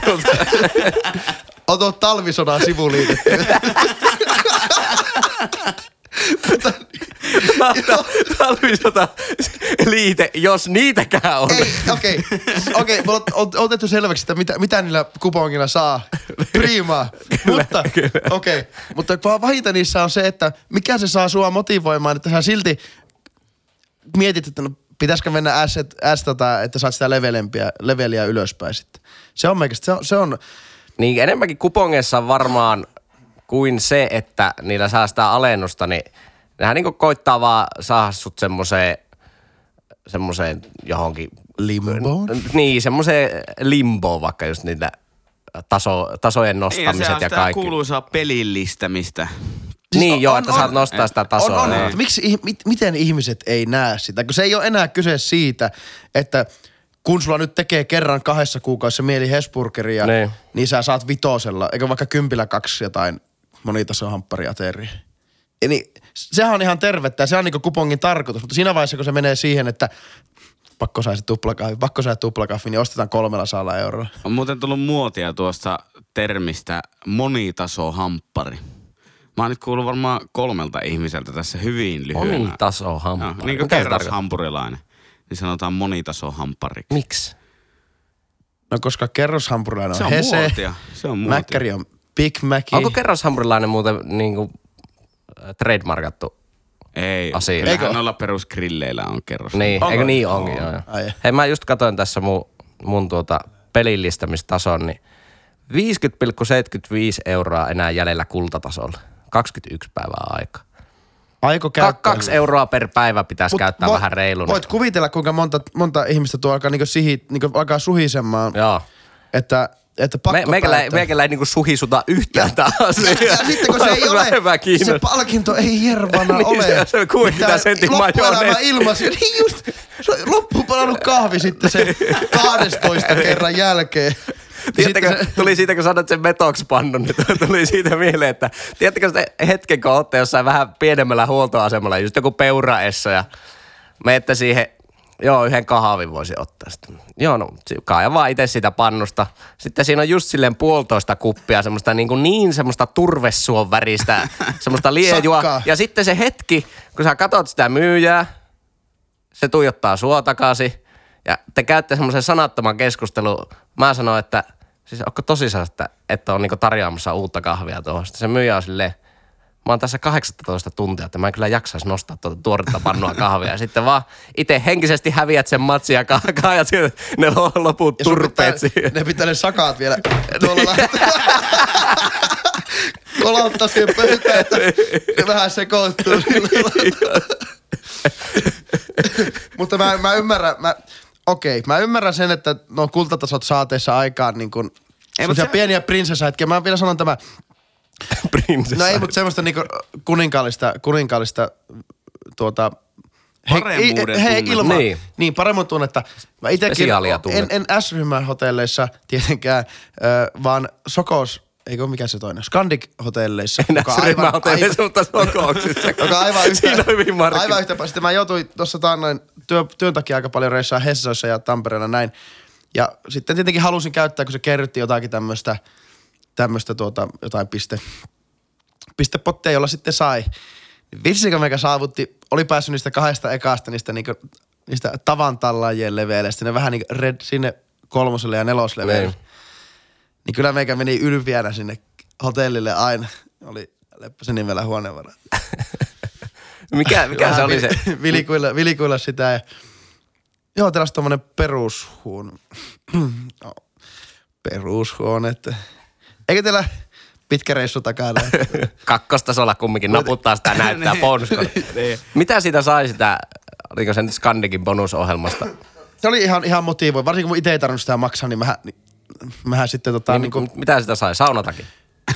Oto talvisodan sivuliitetty. Tää oli tota liite, jos niitäkään on. Ei, okei. Okay. Okei, okay, on otettu selväksi, että mitä, mitä niillä kupongilla saa. Priimaa. Mutta, okei. Okay. Mutta vahinta niissä on se, että mikä se saa sua motivoimaan, että sä silti mietit, että no, pitäisikö mennä S, tota, että saat sitä leveliä ylöspäin sitten. Se on meikästi, se on... Se on niin enemmänkin kupongeissa varmaan kuin se, että niillä saa sitä alennusta, niin nehän niinku koittaa vaan saada sut semmoseen, semmoseen johonkin... Limboon? Niin, semmoseen limboon vaikka just niitä taso, tasojen nostamiset ja, ja kaikki. Kuuluu saa pelillistämistä. Siis niin on, joo, on, että on, saat nostaa on, sitä tasoa. On, on, niin. Miksi, mit, miten ihmiset ei näe sitä? Kun se ei ole enää kyse siitä, että... Kun sulla nyt tekee kerran kahdessa kuukaudessa mieli Hesburgeria, niin, niin sä saat vitosella, eikä vaikka kympillä kaksi jotain monitasohampparia teeriä. Niin, sehän on ihan tervettä ja se on niinku kupongin tarkoitus, mutta siinä vaiheessa, kun se menee siihen, että pakko saisi tuplakahvi, pakko saisi tuplakahvi, niin ostetaan kolmella saalla eurolla. On muuten tullut muotia tuosta termistä monitasohamppari. Mä oon nyt kuullut varmaan kolmelta ihmiseltä tässä hyvin lyhyenä. Monitasohamppari. No, niin kuin kerrashampurilainen. Niin sanotaan monitasohamppariksi. Miksi? No koska kerroshampurilainen on, on Hese. Muotia. Se on muotia. Mäkkäri on Big Mac. Onko kerroshampurilainen muuten niinku trademarkattu ei, asia? Ei. Noilla perusgrilleillä on kerros. Niin, eikö niin onkin? On. Hei, mä just katsoin tässä mun, mun tuota pelillistämistason, niin viisikymmentä pilkku seitsemänkymmentäviisi euroa enää jäljellä kultatasolla. kaksikymmentäyksi päivää aikaa. Aiko käyttää. Kaksi euroa per päivä pitäisi mut käyttää vo, vähän reiluna. Voit kuvitella, kuinka monta, monta ihmistä tuo alkaa, niinku sihi, niinku alkaa suhisemaan. Joo. Että, että pakko Me, meikällä, päättää. Meikällä ei niinku suhisuta yhtään ja, taas. Ja, ja, ja sitten kun se ei ole, se palkinto ei hiervana niin, ole. Se on kuusikymmentä sentin majoneesi. Ilmasi. Niin just, loppuun palannut kahvi sitten sen kaksitoista kerran jälkeen. Tiedättekö, tuli siitä, kun sanot sen metokspannon, niin tuli siitä mieleen, että tiedättekö sitä hetken, kun olette jossain vähän pienemmällä huoltoasemalla, just joku peuraessa ja menette siihen, joo, yhden kahvin voisi ottaa sitten. Joo, no kaaja vaan itse siitä pannusta. Sitten siinä on just silleen puolitoista kuppia, semmoista niin, kuin niin semmoista turvesuon väristä, semmoista liejua. Sakkaa. Ja sitten se hetki, kun sä katot sitä myyjää, se tuijottaa sua takaisin ja te käytte semmoisen sanattoman keskustelun. Mä sanon, että siis onko tosissaan, että, että on niinku tarjoamassa uutta kahvia tuohon. Sitten se myyjä on silleen, mä oon tässä kahdeksantoista tuntia, että mä en kyllä jaksaisi nostaa tuota tuoretta pannua kahvia. Ja sitten vaan itse henkisesti häviät sen matsin ja kaajat ne loput turpeet siihen. Ne pitää ne sakaat vielä tuolla lähteä. Kolauttaa siihen pöytään, että ne vähän sekoittuu. Mutta mä, mä ymmärrän, mä... Okei, mä ymmärrän sen, että no kultatasot saateissa aikaan niin kuin semmoisia pieniä prinsessa-hetkiä. Mä vielä sanon tämä. Prinsessa. No ei, mutta semmoista niin kuin kuninkaallista, kuninkaallista tuota... Paremmuuden he, he, he, ilman, niin. niin, paremmuuden tunnetta. Mä itekin en, en S-ryhmän hotelleissa tietenkään, äh, vaan Sokos... Eikö mikä se toinen? Skandik-hotelleissa. En S-ryhmän hotelleissa, mutta Sokouksissa. Joka aivan yhtä... Siinä on hyvin markkina. Aivan yhtä päästä. Mä joutuin tuossa taannoin... Työ, työn takia aika paljon reissaan Hessoissa ja Tampereella näin. Ja sitten tietenkin halusin käyttää, kun se kerrytti jotakin tämmöistä, tämmöistä tuota, jotain piste, pistepotteja, jolla sitten sai. Vitsikö meikä saavutti, oli päässyt niistä kahdesta ekasta, niistä, niinku, niistä tavantallaajien leveleistä, ne vähän niin red sinne kolmoselle ja nelosleveille. Mm. Niin kyllä meikä meni ylpeänä sinne hotellille aina. Oli Leppäsen nimellä huonevara. Mikä, mikä se oli se? Vilikuilla, vilikuilla sitä ja... Joo, teillä on tommonen perushuone. No, perushuone, että... Eikö teillä pitkä reissu takana? Kakkostasolla kumminkin naputtaa sitä näyttää bonuskolla. Mitä siitä sai sitä, oliko se nyt Skandikin bonusohjelmasta? Se oli ihan, ihan motivoi. Varsinkin kun itse ei tarvinnut sitä maksaa, niin mähän, niin, mähän sitten tota... Niin, niin kun... Mitä sitä sai? Saunatakin?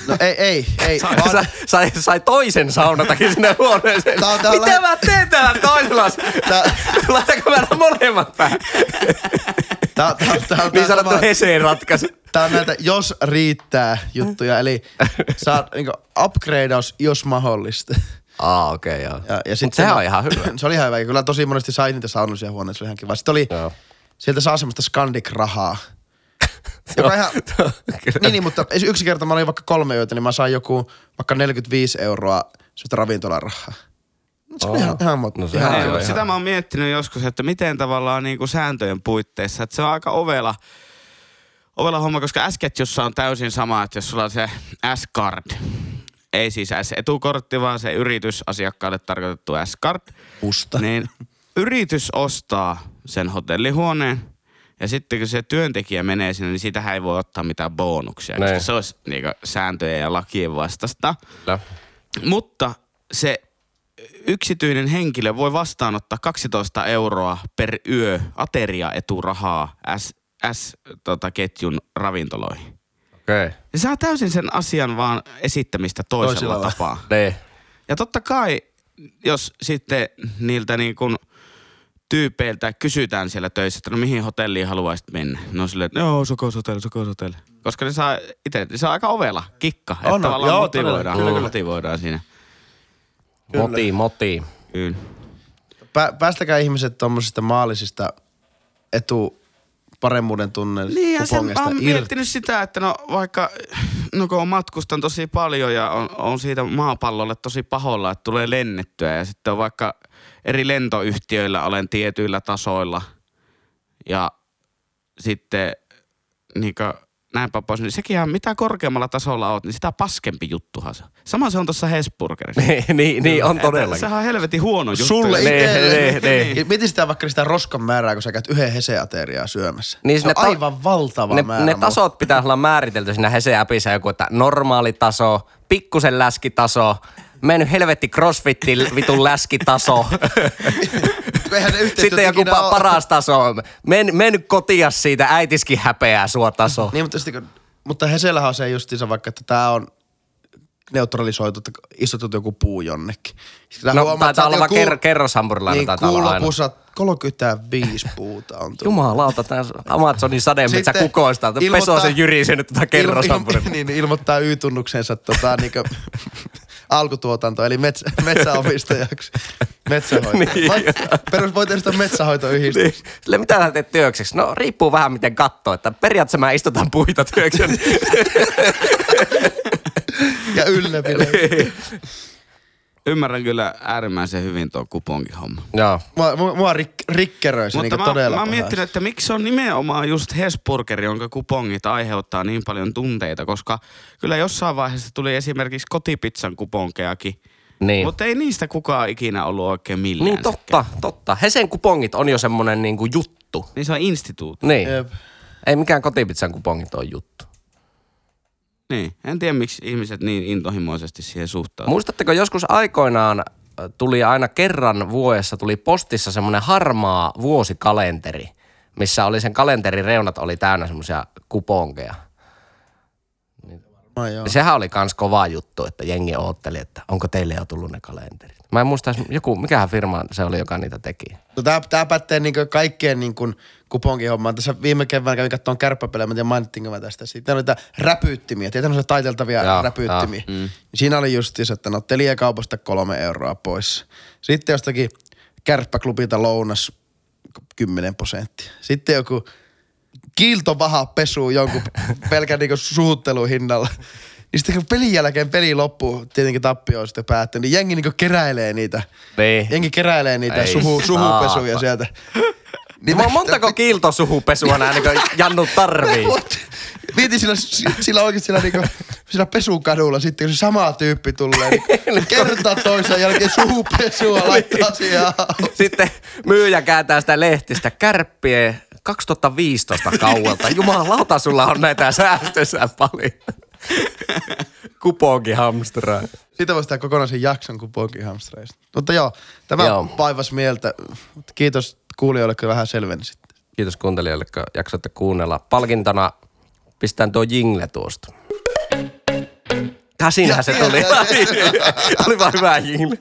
No ei, ei, ei. Sai, vaan... sai, sai toisen saunatakin sinne huoneeseen. Tää on, tää on mitä lähe... mä teen täällä toisella? Tää... Laitanko mä molemmat päähän? Tää, tää, tää on niin sanottu sama... Heseen ratkaisu. Tää on näitä jos riittää juttuja, eli saa niinku upgradeaus jos mahdollista. Aa, okei, okay, joo. Ja, ja sit sehän on ihan hyvä. Se oli ihan hyvä. Kyllä tosi monesti sai niitä saunoisia huoneita, se oli ihan kiva. Sitten oli, joo. Sieltä saa semmoista Skandik-rahaa. Joka ihan, niin, niin, mutta yksi kerta mä olin vaikka kolme yötä, niin mä sain joku vaikka neljäkymmentäviisi euroa sellaista ravintolarahaa. No, Mutta se on ihan, ihan, no se ihan, on ihan. Sitä mä oon miettinyt joskus, että miten tavallaan niinku sääntöjen puitteissa. Että se on aika ovela, ovela homma, koska äsketjussa on täysin sama, että jos sulla on se S-card. Ei siis S-etukortti, vaan se yritys asiakkaalle tarkoitettu S-card. Musta. Niin yritys ostaa sen hotellihuoneen. Ja sitten kun se työntekijä menee sinne, niin siitähän ei voi ottaa mitään bonuksia. Koska se olisi niinku sääntöjen ja lakien vastasta. Lä. Mutta se yksityinen henkilö voi vastaanottaa kaksitoista euroa per yö ateriaeturahaa S-ketjun tota, ravintoloihin. Okei. Okay. Se saa täysin sen asian vaan esittämistä toisella, toisella tapaa. Nee. Ja totta kai, jos sitten niiltä niin kuin tyypeiltä kysytään siellä töissä, että no mihin hotelliin haluaisit mennä. No silleen, että joo, Sokos Hotel, Sokos Hotel. Koska ne saa itse, se on aika ovela kikka. Että on, tavallaan joo, motivoidaan, kyllä, motivoidaan siinä. Kyllä. Moti, moti. Kyllä. Pä, päästäkää ihmiset tommosista maallisista etuparemmuuden tunneista. Niin ja sen mä oon miettinyt sitä, että no vaikka, no kun matkustan tosi paljon ja on, on siitä maapallolle tosi paholla, että tulee lennettyä ja sitten on vaikka eri lentoyhtiöillä olen tietyillä tasoilla ja sitten niinkö näinpä pois, niin sekinhän mitä korkeammalla tasolla oot, niin sitä paskempi juttuhan se. Sama se on tuossa Hesburgerissa. niin, niin on todellakin. Sehän on helvetin huono juttu. Sulle itselleen. Mietin sitä vaikka sitä roskan määrää, kun sä käyt yhden Hese-ateriaa syömässä. Niin, se on ta- aivan valtava ne, määrä. Ne tasot pitää olla määritelty siinä Hese-äpissä joku, että normaali taso, pikkusen läskitaso, mennyt helvetti crossfitin vitun läskitaso. Sitten joku pa- paras taso. Men, mennyt kotias siitä, äitiskin häpeää sua taso. Niin, mutta, mutta Hesellähän on se justiinsa vaikka, että tää on neutralisoitu, että istutut joku puu jonnekin. Sitä no huomaa, taitaa olla vaan kuul- kerroshamburilainen. Niin, kuulopusat, kolmekymmentäviisi puuta on tullut. Jumalauta, tää Amazonin sademetsä kukoistaa. Pesosen Jyri syönyt tota kerroshamburilla. Il, niin, ilmoittaa Y-tunnuksensa tota niinkö alkutuotanto, eli metsä, metsäomistajaksi. Metsähoitajaksi. Niin. Perus voi tehdä metsähoitoyhdistys. Niin. Sille mitä sä teet työkseks? No riippuu vähän miten kattoo, että periaatteessa mä istutan puita työkseni. Ja ylläpidetään. Ymmärrän kyllä äärimmäisen hyvin tuo kuponkihomma. Joo. Mua, mua rik, rikkeröi se niin todella paljon. Mutta mä oon miettinyt, että miksi se on nimenomaan just Hesburger, jonka kupongit aiheuttaa niin paljon tunteita, koska kyllä jossain vaiheessa tuli esimerkiksi kotipizzan kuponkejakin. Niin. Mutta ei niistä kukaan ikinä ollut oikein millään. Niin totta, sekä. totta. Hesen kupongit on jo semmonen niinku juttu. Niin se on instituutti. Niin. Jep. Ei mikään kotipizzan kupongit on juttu. Niin, en tiedä miksi ihmiset niin intohimoisesti siihen suhtautuvat. Muistatteko, joskus aikoinaan tuli aina kerran vuodessa, tuli postissa semmoinen harmaa vuosikalenteri, missä oli sen kalenterin reunat oli täynnä semmoisia kuponkeja. No, joo. Sehän oli kans kova juttu, että jengi ootteli, että onko teille jo tullut ne kalenterit. Mä en muista, joku, mikähän firma se oli, joka niitä teki. No tää, tää pätee niinku kaikkeen niinku kuponkihommaan. Tässä viime keväänä kävin kattoon kärppäpelejä, mä tiedän mainittiinko mä tästä. Sitten oli niitä räpyyttimiä, tietä tämmöisiä taiteltavia joo, räpyyttimiä. Joo, mm. Siinä oli justiinsa, että no Teliakaupasta kolme euroa pois. Sitten jostakin kärppäklubilta lounas kymmenen prosenttia. Sitten joku kiiltovaha pesuu jonkun pelkän niinku suutteluhinnalla. Niin sitten kun pelin jälkeen peli loppuu, tietenkin tappio on sitten päättynyt, niin jengi niinku keräilee niitä. Niin. Jengi keräilee niitä suhu, suhupesuja no. sieltä. Niin no, mä montako te... kiiltosuhupesua nää niinku jannut tarvii? Mietin sillä, sillä oikeesti sillä niinku, sillä pesukadulla sitten, kun se sama tyyppi tulee, niin kertaa toisen jälkeen suhupesua laittaa siihen. Sitten myyjä kääntää sitä lehtistä kärppiä kaksituhattaviisitoista kauelta. Jumalauta, sulla on näitä säästössä paljon. Kuponkihamstraa. Siitä voisi tehdä kokonaisen jakson kuponkihamstraista. Mutta joo, tämä joo. vaivasi mieltä. Kiitos kuulijoille, kun vähän selvensit. Kiitos kuuntelijoille, kun jaksoitte kuunnella. Palkintona pistän tuo jingle tuosta. Käsinhän se tuli. Oli vaan hyvä jingle.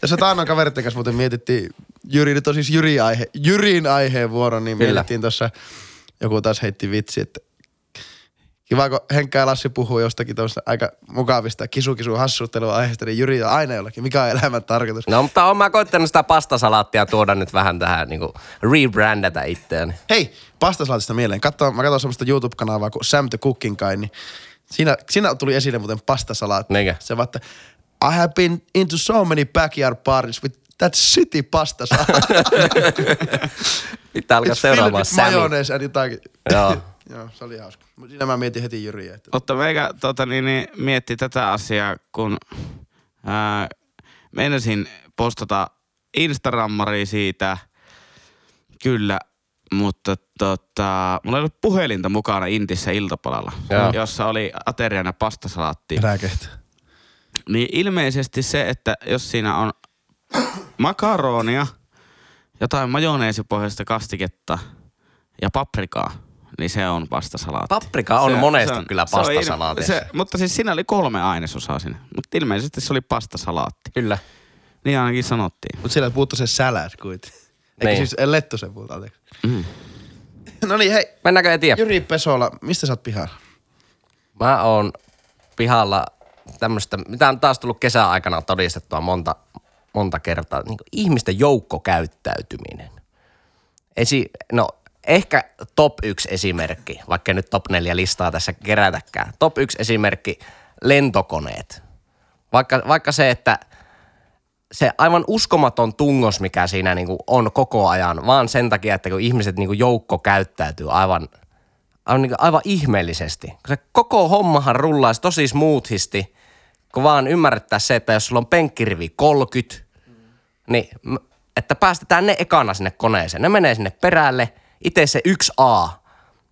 Tässä taannoin kaveritten kanssa muuten mietittiin, Jyri, nyt on siis Jyrin, aihe, Jyrin aiheen vuoro, niin kyllä. Mietittiin tuossa, joku taas heitti vitsi, että kiva, kun Henkka ja Lassi puhuu jostakin tuosta aika mukavista kisu-kisu-hassutteluaiheesta, niin Jyri on aina jollakin. Mikä on elämän tarkoitus? No, mutta oon mä koittanut sitä pastasalaattia tuoda nyt vähän tähän, niin kuin rebrandata itseäni. Hei, pastasalaatista mieleen. Katso, mä katson semmoista YouTube-kanavaa kuin Sam the Cooking Guy, niin siinä, siinä tuli esille muuten pastasalaatti. Niinkä? Se vaan, että I have been into so many backyard parties with that city pasta sauce. Pitää alkaa seuraavaan Sammy. It's filled with mayonnaise and jotakin. Joo. Joo, se oli hauska. Siinä mä mietin heti Jyriä. Että... Mutta meikä tota, niin, niin, mietti tätä asiaa, kun ää, meinasin postata Instagrammaria siitä. Kyllä, mutta tota, mulla ei ollut puhelinta mukana Intissä iltapalalla, Joo. jossa oli ateriana pastasalaatti. Rääkehtä. Niin ilmeisesti se, että jos siinä on makaronia, jotain majoneesipohjaista kastiketta ja paprikaa, niin se on pastasalaatti. Paprika on se, monesti se on, kyllä pastasalaatissa. Mutta siis siinä oli kolme ainesosaa siinä, mutta ilmeisesti se oli pastasalaatti. Kyllä. Niin ainakin sanottiin. Mutta siellä puuttu se salad kuitenkin. Eikä siis Lettosen puhuta, anteeksi. Mm. No niin, hei. Mennäänkö eteenpäin? Jyri Pesola, mistä sä oot pihalla? Mä oon pihalla tämmöstä, mitä on taas tullut kesän aikana todistettua monta, monta kertaa. Niin kuin ihmisten joukkokäyttäytyminen. Esi, no, ehkä top yksi esimerkki, vaikka nyt top neljä listaa tässä kerätäkään. Top yksi esimerkki, lentokoneet. Vaikka, vaikka se, että... Se aivan uskomaton tungos, mikä siinä niinku on koko ajan, vaan sen takia, että kun ihmiset niinku joukko käyttäytyy aivan, aivan, niinku, aivan ihmeellisesti. Se koko hommahan rullaisi tosi smoothisti, kun vaan ymmärrettäisiin se, että jos sulla on penkkirivi kolmekymmentä, mm. niin että päästetään ne ekana sinne koneeseen. Ne menee sinne perälle, itse se yksi A.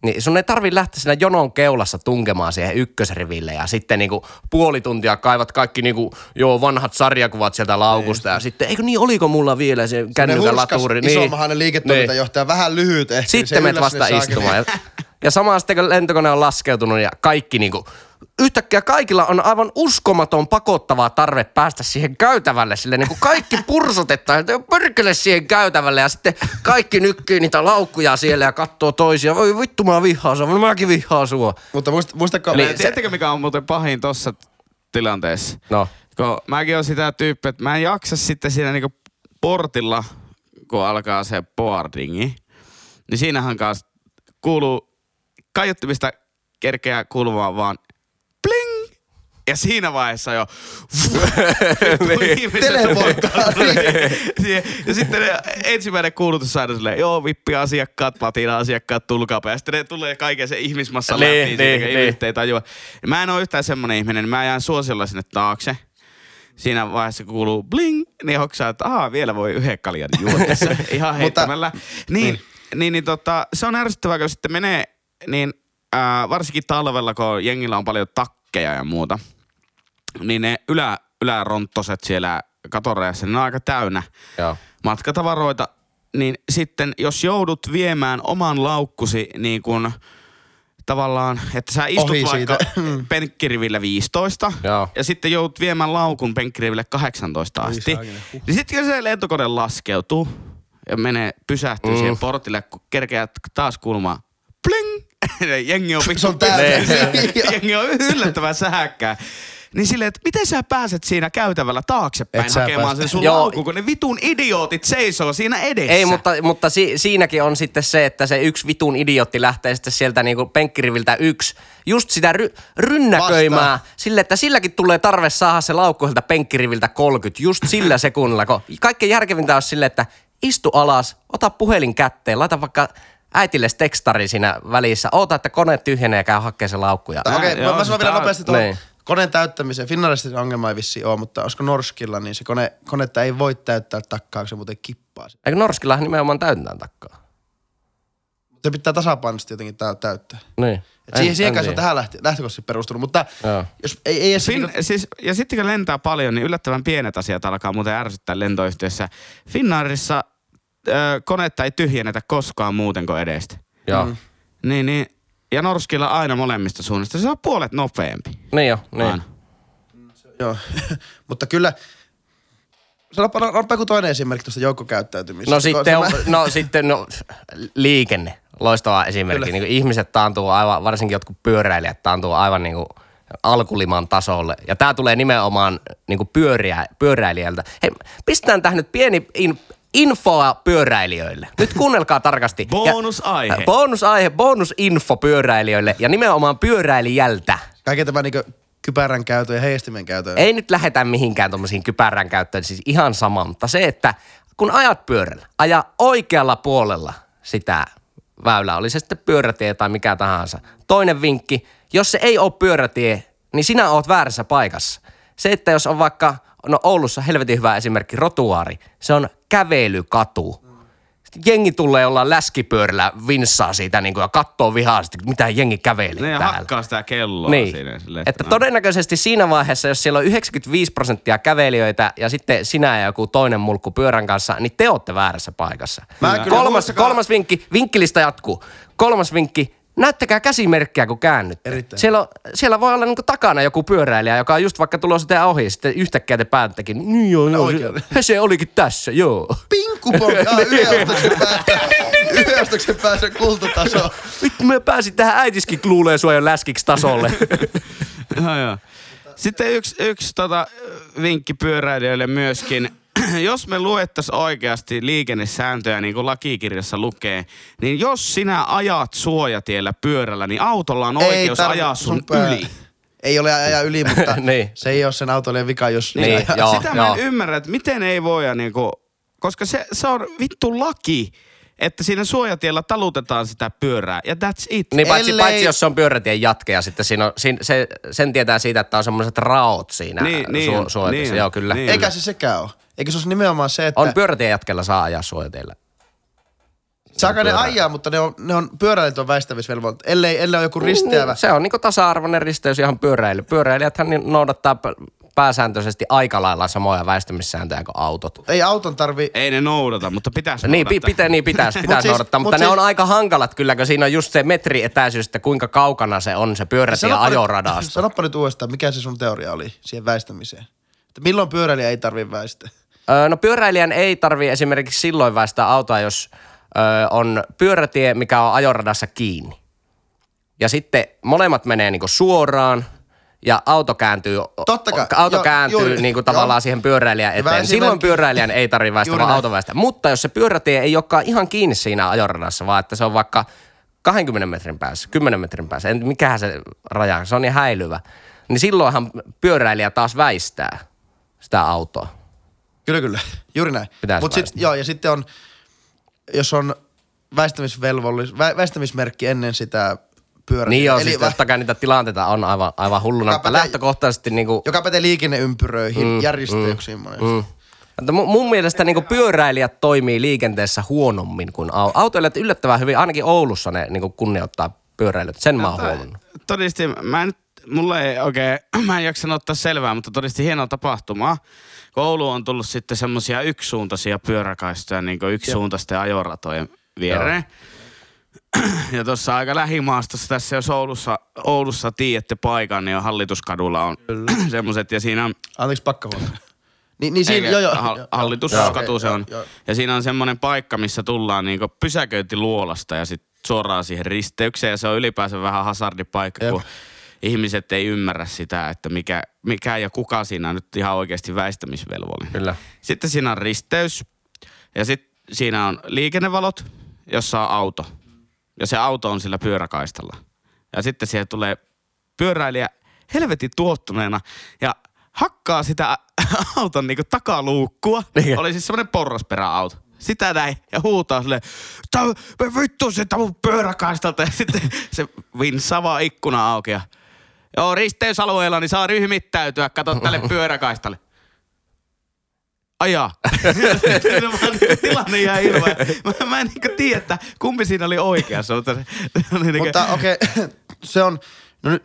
Niin sun ei tarvitse lähteä siinä jonon keulassa tunkemaan siihen ykkösriville ja sitten niinku puoli tuntia kaivat kaikki niinku, joo, vanhat sarjakuvat sieltä laukusta niin. Ja sitten, eikö niin, oliko mulla vielä se kännykän laturi. Niin. Isommahan liiketoimintajohtaja niin. Vähän lyhyt ehti. Sitten menet vasta istumaan. Ja, ja samaan sitten, kun lentokone on laskeutunut ja kaikki niinku, yhtäkkiä kaikilla on aivan uskomaton pakottava tarve päästä siihen käytävälle. Silleen niin kuin kaikki pursotetaan, että pörkele siihen käytävälle ja sitten kaikki nykkii niitä laukkuja siellä ja katsoo toisia. Oi vittu, mä vihaan sua, mäkin vihaan sua. Mutta muist, muistakaa... Eli se, että mikä on muuten pahin tossa tilanteessa? No. Kun mäkin on sitä tyyppiä, että mä en jaksa sitten siinä niinku portilla, kun alkaa se boardingi. Niin siinähän kanssa kuuluu kaiuttimista kerkeä kulvaan vaan... Ja siinä vaiheessa jo... Teleporttaari. Ja sitten ensimmäinen kuulutus aina silleen, joo, vippiasiakkaat, patina-asiakkaat, tulkaapa. Ja sitten ne tulee kaiken se ihmismassa läpi, eikä ihmiset ei tajua. Mä en oo yhtään semmonen ihminen, mä jään suosiolla sinne taakse. Siinä vaiheessa kuuluu bling, niin hoksaa, että ahaa, vielä voi yhden kaljan juoda tässä ihan heittämällä. Niin, niin, niin tota, se on ärsyttävää, kun sitten menee, niin äh, varsinkin talvella, kun jengillä on paljon takkeja ja muuta. Niin ne ylä, yläronttoset siellä katoreessa, ne on aika täynnä Joo. matkatavaroita. Niin sitten, jos joudut viemään oman laukkusi niin kuin tavallaan, että sä istut Ohi vaikka siitä. penkkirivillä viisitoista Joo. ja sitten joudut viemään laukun penkkiriville kahdeksantoista asti. Huh. Niin sitten se lentokone laskeutuu ja menee, pysähtyy mm. siihen portille, kun kerkeät taas kulmaan. Pling! Jengi on pikku Jengi on yllättävän sähäkkää. Niin silleen, että miten sä pääset siinä käytävällä taaksepäin hakemaan sen sun laukun, kun ne vitun idiootit seisoo siinä edessä. Ei, mutta, mutta si- siinäkin on sitten se, että se yksi vitun idiootti lähtee sitten sieltä niinku penkkiriviltä yksi. Just sitä ry- rynnäköimää sille, että silläkin tulee tarve saada se laukku sieltä penkkiriviltä kolmekymmentä just sillä sekunnilla. Kun kaikkein järkevintä on silleen, että istu alas, ota puhelin kätteen, laita vaikka... Äitille tekstari siinä välissä. Oota, että kone tyhjenee ja käy hakkeen se laukkuja. Okei, okay, mä sanon vielä nopeasti tuohon niin. koneen täyttämiseen. Finnairissa se ongelma ei vissiin ole, mutta olisiko Norskilla, niin se kone, konetta ei voi täyttää takkaa, kun se muuten kippaa sen. Eikö Norskillahan nimenomaan täytetään takkaa? Se pitää tasapainoisesti jotenkin täyttää. Niin. Et en, siihen kai se on tähän lähtö, lähtökohtaisesti perustunut, mutta Joo. jos ei, ei edes... Fin, niin... siis, ja sitten kun lentää paljon, niin yllättävän pienet asiat alkaa muuten ärsyttää lentoyhtiössä. Finnairissa... konetta ei tyhjennetä koskaan muuten kuin edestä. Joo. Mm. Niin, niin. Ja Norskilla aina molemmista suunnista. Se on puolet nopeampi. Niin jo, niin. Joo. Mutta kyllä, sanoppa joku toinen esimerkki tuosta joukkokäyttäytymisestä. No sitten, on, no, sitten no, liikenne. Loistava esimerkki. Niin, ihmiset taantuu aivan, varsinkin jotkut pyöräilijät taantuu aivan niin kuin alkuliman tasolle. Ja tää tulee nimenomaan niin kuin pyöriä, pyöräilijältä. Hei, pistetään tähän nyt pieni... In, Infoa pyöräilijöille. Nyt kuunnelkaa tarkasti. Bonusaihe. Ja bonusaihe, bonusinfo pyöräilijöille ja nimenomaan pyöräilijältä. Kaiken tämä niinku kypärän käytön ja heistimen käytön. Ei nyt lähetä mihinkään tommosiin kypärän käyttöön, siis ihan sama, mutta se, että kun ajat pyörällä, aja oikealla puolella sitä väylää, oli se sitten pyörätie tai mikä tahansa. Toinen vinkki, jos se ei ole pyörätie, niin sinä oot väärässä paikassa. Se, että jos on vaikka, no Oulussa helvetin hyvä esimerkki, rotuaari, se on kävelykatu. Jengi tulee olla läskipyörällä, vinssaa siitä niin kuin, ja kattoo vihaa, sit, mitä jengi kävelee täällä. Ne hakkaa sitä kelloa niin. Siinä. Silleen, että no. Todennäköisesti siinä vaiheessa, jos siellä on yhdeksänkymmentäviisi prosenttia kävelijöitä ja sitten sinä ja joku toinen mulkku pyörän kanssa, niin te ootte väärässä paikassa. Kolmas, kolmas vinkki, vinkkilista jatkuu. Kolmas vinkki, näyttäkää käsimerkkiä, kun käännytte. Siellä, on, siellä voi olla niin kuin takana joku pyöräilijä, joka on just vaikka tulossa teidän ohi, ja sitten yhtäkkiä te päättekin, niin joo, joo, se, se olikin tässä, joo. Kupolkaa yhdestöksen pääsyn kultatasoon. Nyt mä pääsin tähän äitiskin luuleen suojan läskiksi tasolle. Joo joo. Sitten yksi, yksi tota, vinkki pyöräilijöille myöskin. Jos me luettaisiin oikeasti liikennesääntöjä, niin kuin lakikirjassa lukee, niin jos sinä ajat suojatiellä pyörällä, niin autolla on oikeus tar- ajaa sun pää. Yli. Ei ole ajaa yli, mutta niin. Se ei ole sen autolle vika, jos niin. Niin. Joo, sitä joo. Mä en ymmärrä, että miten ei voida niinku... Koska se, se on vittu laki, että siinä suojatiellä talutetaan sitä pyörää ja that's it. Niin paitsi, Ellei... paitsi jos se on pyörätien jatkeja sitten siinä on, siinä, se, sen tietää siitä, että on semmoiset raot siinä niin, su, suojatiessä. Niin, joo kyllä. Niin. Eikä se sekään ole. Eikö se ole nimenomaan se, että... On pyörätien jatkella saa ajaa suojatiellä. Saaka ne ajaa, mutta ne on, ne on pyöräilijät on väistämisvelvollinen, ellei, ellei ole joku risteävä. Se on niinku tasa-arvoinen risteys ihan pyöräily. Pyöräilijäthän noudattaa... pääsääntöisesti aika lailla samoja väistämissääntöjä kuin autot. Ei auton tarvi... Ei ne noudata, mutta pitäisi niin, noudattaa. Pitä, niin, pitäisi, pitäisi siis, noudattaa, mutta siis... ne on aika hankalat kyllä, kun siinä on just se metri etäisyys, että kuinka kaukana se on se pyörätien ajoradasta. Sanoppa nyt uudestaan, mikä se sun teoria oli siihen väistämiseen? Että milloin pyöräilijä ei tarvi väistää? Öö, no pyöräilijän ei tarvi esimerkiksi silloin väistää autoa, jos öö, on pyörätie, mikä on ajoradassa kiinni. Ja sitten molemmat menee niinku suoraan. Ja auto kääntyy, Tottakai, auto jo, kääntyy juuri, niinku tavallaan jo. Siihen pyöräilijän eteen. Silloin pyöräilijän ei tarvitse väistää, vaan auto väistää. Mutta jos se pyörätie ei olekaan ihan kiinni siinä ajoradassa, vaan että se on vaikka kaksikymmentä metrin päässä, kymmenen metrin päässä, en, mikähän se raja, se on niin häilyvä, niin silloinhan pyöräilijä taas väistää sitä autoa. Kyllä, kyllä. Juuri näin. Mut sit, joo, ja sitten on, jos on väistämisvelvollis, vä, väistämismerkki ennen sitä... Pyörätien. Niin joo, eli siis totta kai niitä tilanteita on aivan, aivan hulluna, mutta lähtökohtaisesti niinku... Joka pätee liikenneympyröihin, mm, järjestöyksiin mm, monesti. Mm. Mun mielestä niinku pyöräilijät toimii liikenteessä huonommin kuin au- autoilijat yllättävän hyvin, ainakin Oulussa ne niinku kunnioittaa pyöräilyt, sen mä oon huomannut. Todisti, mä en nyt, mulla ei oikein, mä en jaksanut ottaa selvää, mutta todisti hienoa tapahtumaa. Oulu on tullut sitten semmosia yksisuuntaisia pyöräkaistoja, niinku yksisuuntaisten ajoratojen viereen. Joo. Ja tuossa aika lähimaastossa tässä, jos Oulussa, Oulussa tiedätte paikan, niin Hallituskadulla on semmoiset ja siinä on... Anteeksi pakkavuonna. Niin, niin siinä, joo joo. Ha- Hallituskatu se on. Joo, joo. Ja siinä on semmoinen paikka, missä tullaan niinku pysäköintiluolasta ja sitten suoraan siihen risteykseen. Ja se on ylipäänsä vähän hazardipaikka, kun ihmiset ei ymmärrä sitä, että mikä, mikä ja kuka siinä on nyt ihan oikeasti väistämisvelvollinen. Kyllä. Sitten siinä on risteys ja sitten siinä on liikennevalot, jossa on auto. Ja se auto on sillä pyöräkaistalla. Ja sitten siihen tulee pyöräilijä helvetin tuottuneena ja hakkaa sitä auton niinku takaluukkua. Mikä? Oli siis semmoinen porrasperäauto. Sitä näin ja huutaa silleen, vittu sitä mun pyöräkaistalta. Ja sitten se vinssaa vaan ikkuna auki ja joo risteysalueella niin saa ryhmittäytyä, kato tälle pyöräkaistalle. Ajaa. Tilanne jäi ilman. Mä, mä en niinku tiedä, että kumpi siinä oli oikeassa. Mutta, niin mutta okei, okay. Se on, no nyt,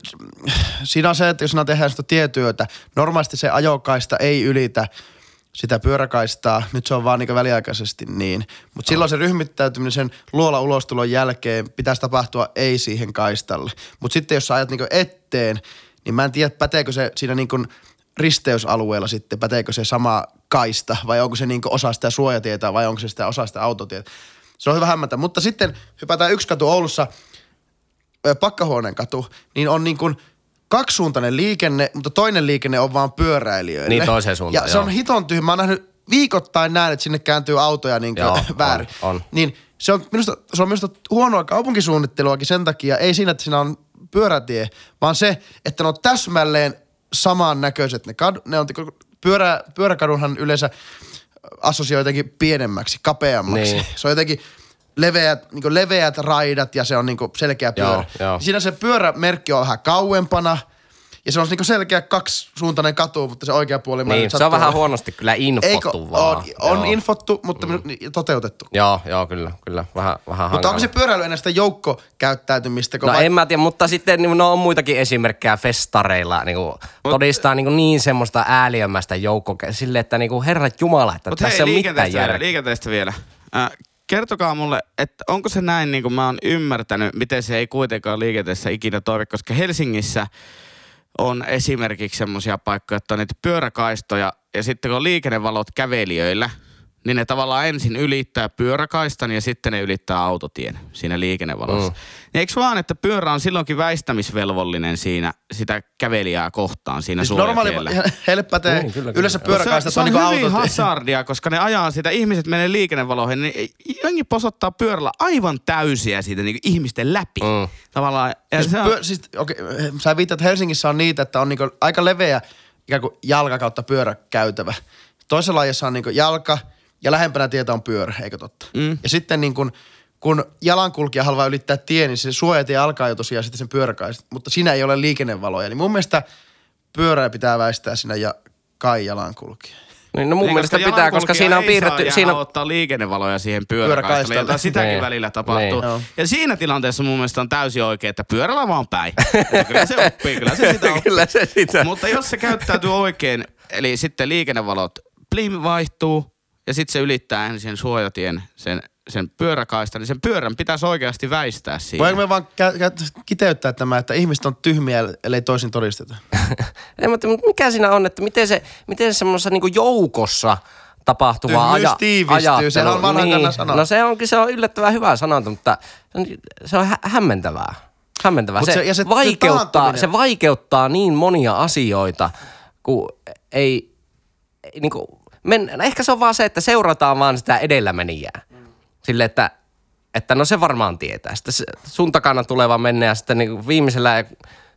siinä on se, että jos sinä tehdään sitä tietyötä, normaalisti se ajokaista ei ylitä sitä pyöräkaistaa, nyt se on vaan niinku väliaikaisesti niin. Mutta silloin se ryhmittäytyminen sen luola ulostulon jälkeen pitäisi tapahtua ei siihen kaistalle. Mutta sitten jos sä ajat niinku etteen, niin mä en tiedä, päteekö se siinä niinku risteysalueella sitten, päteekö se sama kaista, vai onko se niinku osa sitä suojatietä, vai onko se sitä osa sitä autotietä. Se on hyvä hämmätä. Mutta sitten hypätään yksi katu Oulussa, Pakkahuoneen katu, niin on niin kuin kaksisuuntainen liikenne, mutta toinen liikenne on vaan pyöräilijöille. Niin toiseen suuntaan, ja se on hiton tyhjä. Mä oon nähnyt viikoittain näin, että sinne kääntyy autoja niin kuin väärin. On, on. Niin se on, minusta, se on minusta huonoa kaupunkisuunnitteluakin sen takia, ei siinä, että siinä on pyörätie, vaan se, että ne on täsmälleen samaan näköiset ne kad, ne on pyörä pyöräkadunhan yleensä assosioi jotenkin pienemmäksi, kapeammaksi. Niin. Se on jotenkin leveät, niinku leveät raidat ja se on niinku selkeä pyörä. Joo, joo. Siinä se pyörämerkki on vähän kauempana. Ja se on niinku selkeä kaksisuuntainen katu, mutta se oikea puoli... Niin, se on vähän huonosti kyllä infottu Eikö, vaan. On, on infottu, mutta mm. toteutettu. Joo, joo, kyllä, kyllä. Vähän, vähän hankala. Mutta onko se pyöräily enää sitä joukkokäyttäytymistä? No vai... en mä tiedä, mutta sitten no on muitakin esimerkkejä festareilla. Niin kuin, mut, todistaa niin, niin semmoista ääliömmästä joukkokäyttäytymistä. Silleen, että niin kuin herrat jumala, että mut tässä hei, on mitään järkeä. Liikenteestä vielä. Äh, kertokaa mulle, että onko se näin, niin kuin mä oon ymmärtänyt, miten se ei kuitenkaan liikenteessä ikinä toimi, koska Helsingissä... on esimerkiksi semmoisia paikkoja, että on niitä pyöräkaistoja ja sitten kun liikennevalot kävelijöillä, niin ne tavallaan ensin ylittää pyöräkaistan ja sitten ne ylittää autotien siinä liikennevalossa. Mm. Ja eikö vaan, että pyörä on silloinkin väistämisvelvollinen siinä sitä kävelijää kohtaan siinä siis suojatiellä? Normaali heille pätee. Mm, yleensä pyöräkaistat se, on niin kuin autotien. Se on hyvin hazardia, koska ne ajaa sitä, ihmiset menee liikennevaloihin, niin jengi posottaa pyörällä aivan täysiä siitä niin kuin ihmisten läpi. Mm. Tavallaan. Ja siis se on... pyö, siis, okay, sä viittaat, että Helsingissä on niitä, että on niin kuin aika leveä ikään kuin jalka kautta pyöräkäytävä. Toisella lajissa on niin kuin jalka... Ja lähempänä tietä on pyörä, eikö totta? Mm. Ja sitten niin kun, kun jalankulkija haluaa ylittää tie, niin se suojatie alkaa jo tosiaan sitten sen pyöräkaista. Mutta siinä ei ole liikennevaloja. Niin mun mielestä pyörää pitää väistää siinä ja kai jalankulkija. No mun niin, mielestä pitää, koska siinä on piirretty... siinä on ottaa liikennevaloja siihen pyöräkaistalle, jota sitäkin niin. välillä tapahtuu. Niin. Ja siinä tilanteessa mun mielestä on täysin oikein, että pyörällä vaan päin. Kyllä se oppii, kyllä se sitä oppii. Kyllä se sitä. Mutta jos se käyttäytyy oikein, eli sitten liikennevalot plim vaihtuu. Ja sitten se ylittää ensin suojatien sen, sen pyöräkaista, niin sen pyörän pitäisi oikeasti väistää siinä. Voinko me vaan kä- kiteyttää tämä, että ihmiset on tyhmiä, ellei toisin todisteta? Ei, mutta mikä siinä on, että miten se miten semmoisessa niinku joukossa tapahtuvaa aja- ajattelu. Se on vanha niin. sana. No se onkin, se on yllättävän hyvä sanonta, mutta se on hä- hämmentävää. hämmentävää. Se, se, se, vaikeuttaa, se, se vaikeuttaa niin monia asioita, kun ei, ei niinku... Men, ehkä se on vaan se, että seurataan vaan sitä edellämenijää. Silleen, että, että no se varmaan tietää. Sitten sun takana tuleva mennä ja sitten niin viimeisellä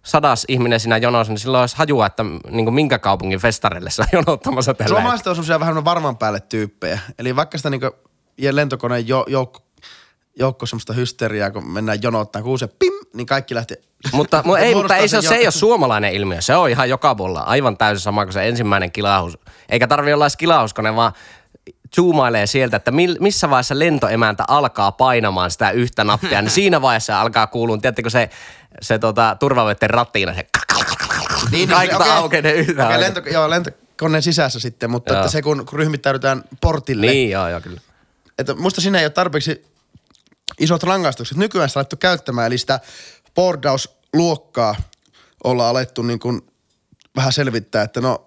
sadas ihminen siinä jonossa, niin silloin olisi hajua, että niin minkä kaupungin festarelle se on jonottamassa tällä. Suomalaiset on sellaisia vähän varman päälle tyyppejä. Eli vaikka sitä niin lentokoneen joukko, joukko semmoista hysteriaa, kun mennään jonottaan, kun se pim, niin kaikki lähtee. Mutta, mu- ei, mutta ei se, se ei ole suomalainen ilmiö. Se on ihan joka puolella aivan täysin sama kuin se ensimmäinen kilahus. Eikä tarvitse olla edes kilahauskone, vaan zoomailee sieltä, että mil, missä vaiheessa lentoemäntä alkaa painamaan sitä yhtä nappia. Niin siinä vaiheessa alkaa kuulua, tiedättekö se, se tota, turvavetten ratina, se niin, kaikta okay. aukenee yhtä. Okay, lento, joo, lentokoneen sisässä sitten, mutta että se kun, kun ryhmittäydytään portille. Niin, joo, joo, kyllä. Että musta siinä ei ole tarpeeksi isot rangaistukset. Nykyään sitä alettu käyttämään, eli sitä bordausluokkaa ollaan alettu niin kuin vähän selvittää, että no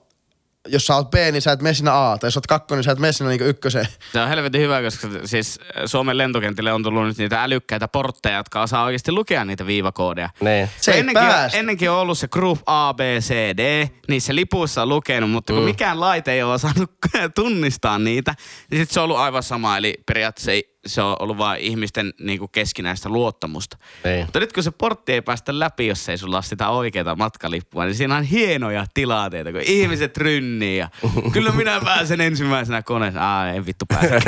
jos sä oot B, niin sä et mene sinä A, tai jos sä oot kakko, niin sä et mene sinä niin ykköseen. Se on helvetin hyvä, koska siis Suomen lentokentille on tullut nyt niitä älykkäitä portteja, jotka osaa oikeasti lukea niitä viivakoodeja. Niin. Se ei ennenkin, ennenkin on ollut se group A, B, C, D, niissä lipuissa on lukenut, mutta mm. kun mikään laite ei ole osannut tunnistaa niitä, niin sitten se on ollut aivan sama, eli periaatteessa ei se on ollut vaan ihmisten niinku keskinäistä luottamusta. Ei. Mutta nyt kun se portti ei päästä läpi, jos ei sulla ole sitä oikeaa matkalippua, niin siinä on hienoja tilanteita, kun ihmiset rynnii ja kyllä minä pääsen ensimmäisenä koneeseen. Aa, en vittu pääse.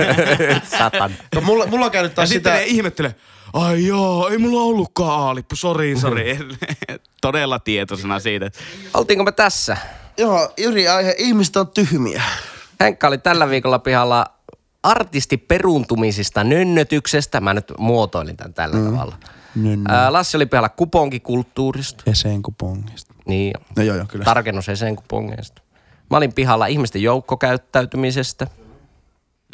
Satan. No, mulla, mulla on käynyt taas ja sitä... Ja sitten ne ihmettelee, ai joo, ei mulla ollutkaan A-lippu, sori, sori. Todella tietoisena siitä. Oltiinko me tässä? Joo, Jyri aihe, ihmiset on tyhmiä. Henkka oli tällä viikolla pihalla... artisti peruuntumisista, nönnötyksestä. Mä nyt muotoilin tämän tällä mm. tavalla. Ää, Lassi oli pihalla kuponkikulttuurista. Eseen kupongista. Niin jo. No joo, joo, kyllä. Tarkennus eseen kupongeista. Mä olin pihalla ihmisten joukkokäyttäytymisestä.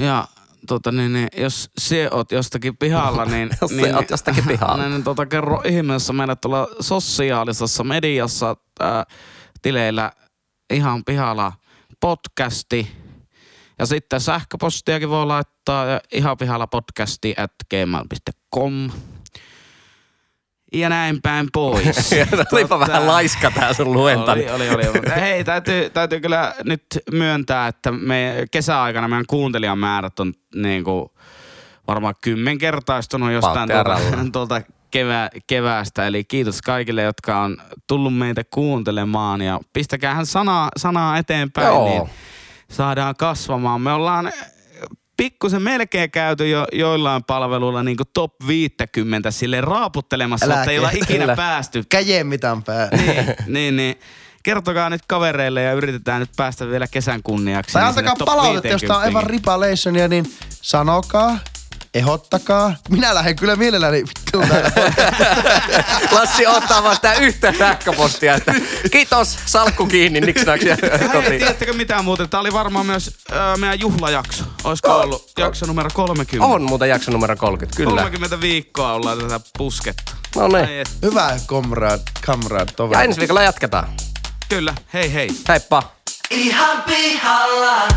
Ja tota niin, niin jos se oot jostakin pihalla, niin... jos niin, oot jostakin pihalla. Niin, niin tota kerro ihmeessä meillä tuolla sosiaalisessa mediassa äh, tileillä ihan pihalla podcasti. Ja sitten sähköpostiakin voi laittaa ihan pihalla podcasti at gmail piste com. Ja näin päin pois. Olipa vähän laiska tää sun luentani. Oli, oli, oli. Hei, täytyy, täytyy kyllä nyt myöntää, että me kesäaikana meidän kuuntelijamäärät on niinku varmaan kymmenkertaistunut jostain tuolta, tuolta kevä, keväästä. Eli kiitos kaikille, jotka on tullut meitä kuuntelemaan ja pistäkäähän sanaa, sanaa eteenpäin, joo, niin saadaan kasvamaan. Me ollaan pikkusen melkein käyty jo joillain palveluilla niin kuin top viisikymmentä sille raaputtelemassa, mutta ei olla ikinä älä päästy. Käjeen mitään pää. Niin, niin, niin. Kertokaa nyt kavereille ja yritetään nyt päästä vielä kesän kunniaksi. Tai antakaa palautetta, jos tää on Evan Ripalationia, niin sanokaa, ehottakaa. Minä lähden kyllä mielelläni. Lassi ottaa vaan sitä yhtä sähköpostia, että kiitos, salkku kiinni, niksnaks ja kotiin. Tiedättekö mitään muuta? Tää oli varmaan myös ö, meidän juhlajakso. Olisiko ollut jakso numero kolmekymmentä? On muuten jakso numero kolmekymmentä, kyllä. kolmekymmentä viikkoa ollaan tätä pusketta. No niin. Hyvä, komraat, kamraat, toveri. Ja ensi viikolla jatketaan. Kyllä, hei hei. Heippa. Ihan pihalla.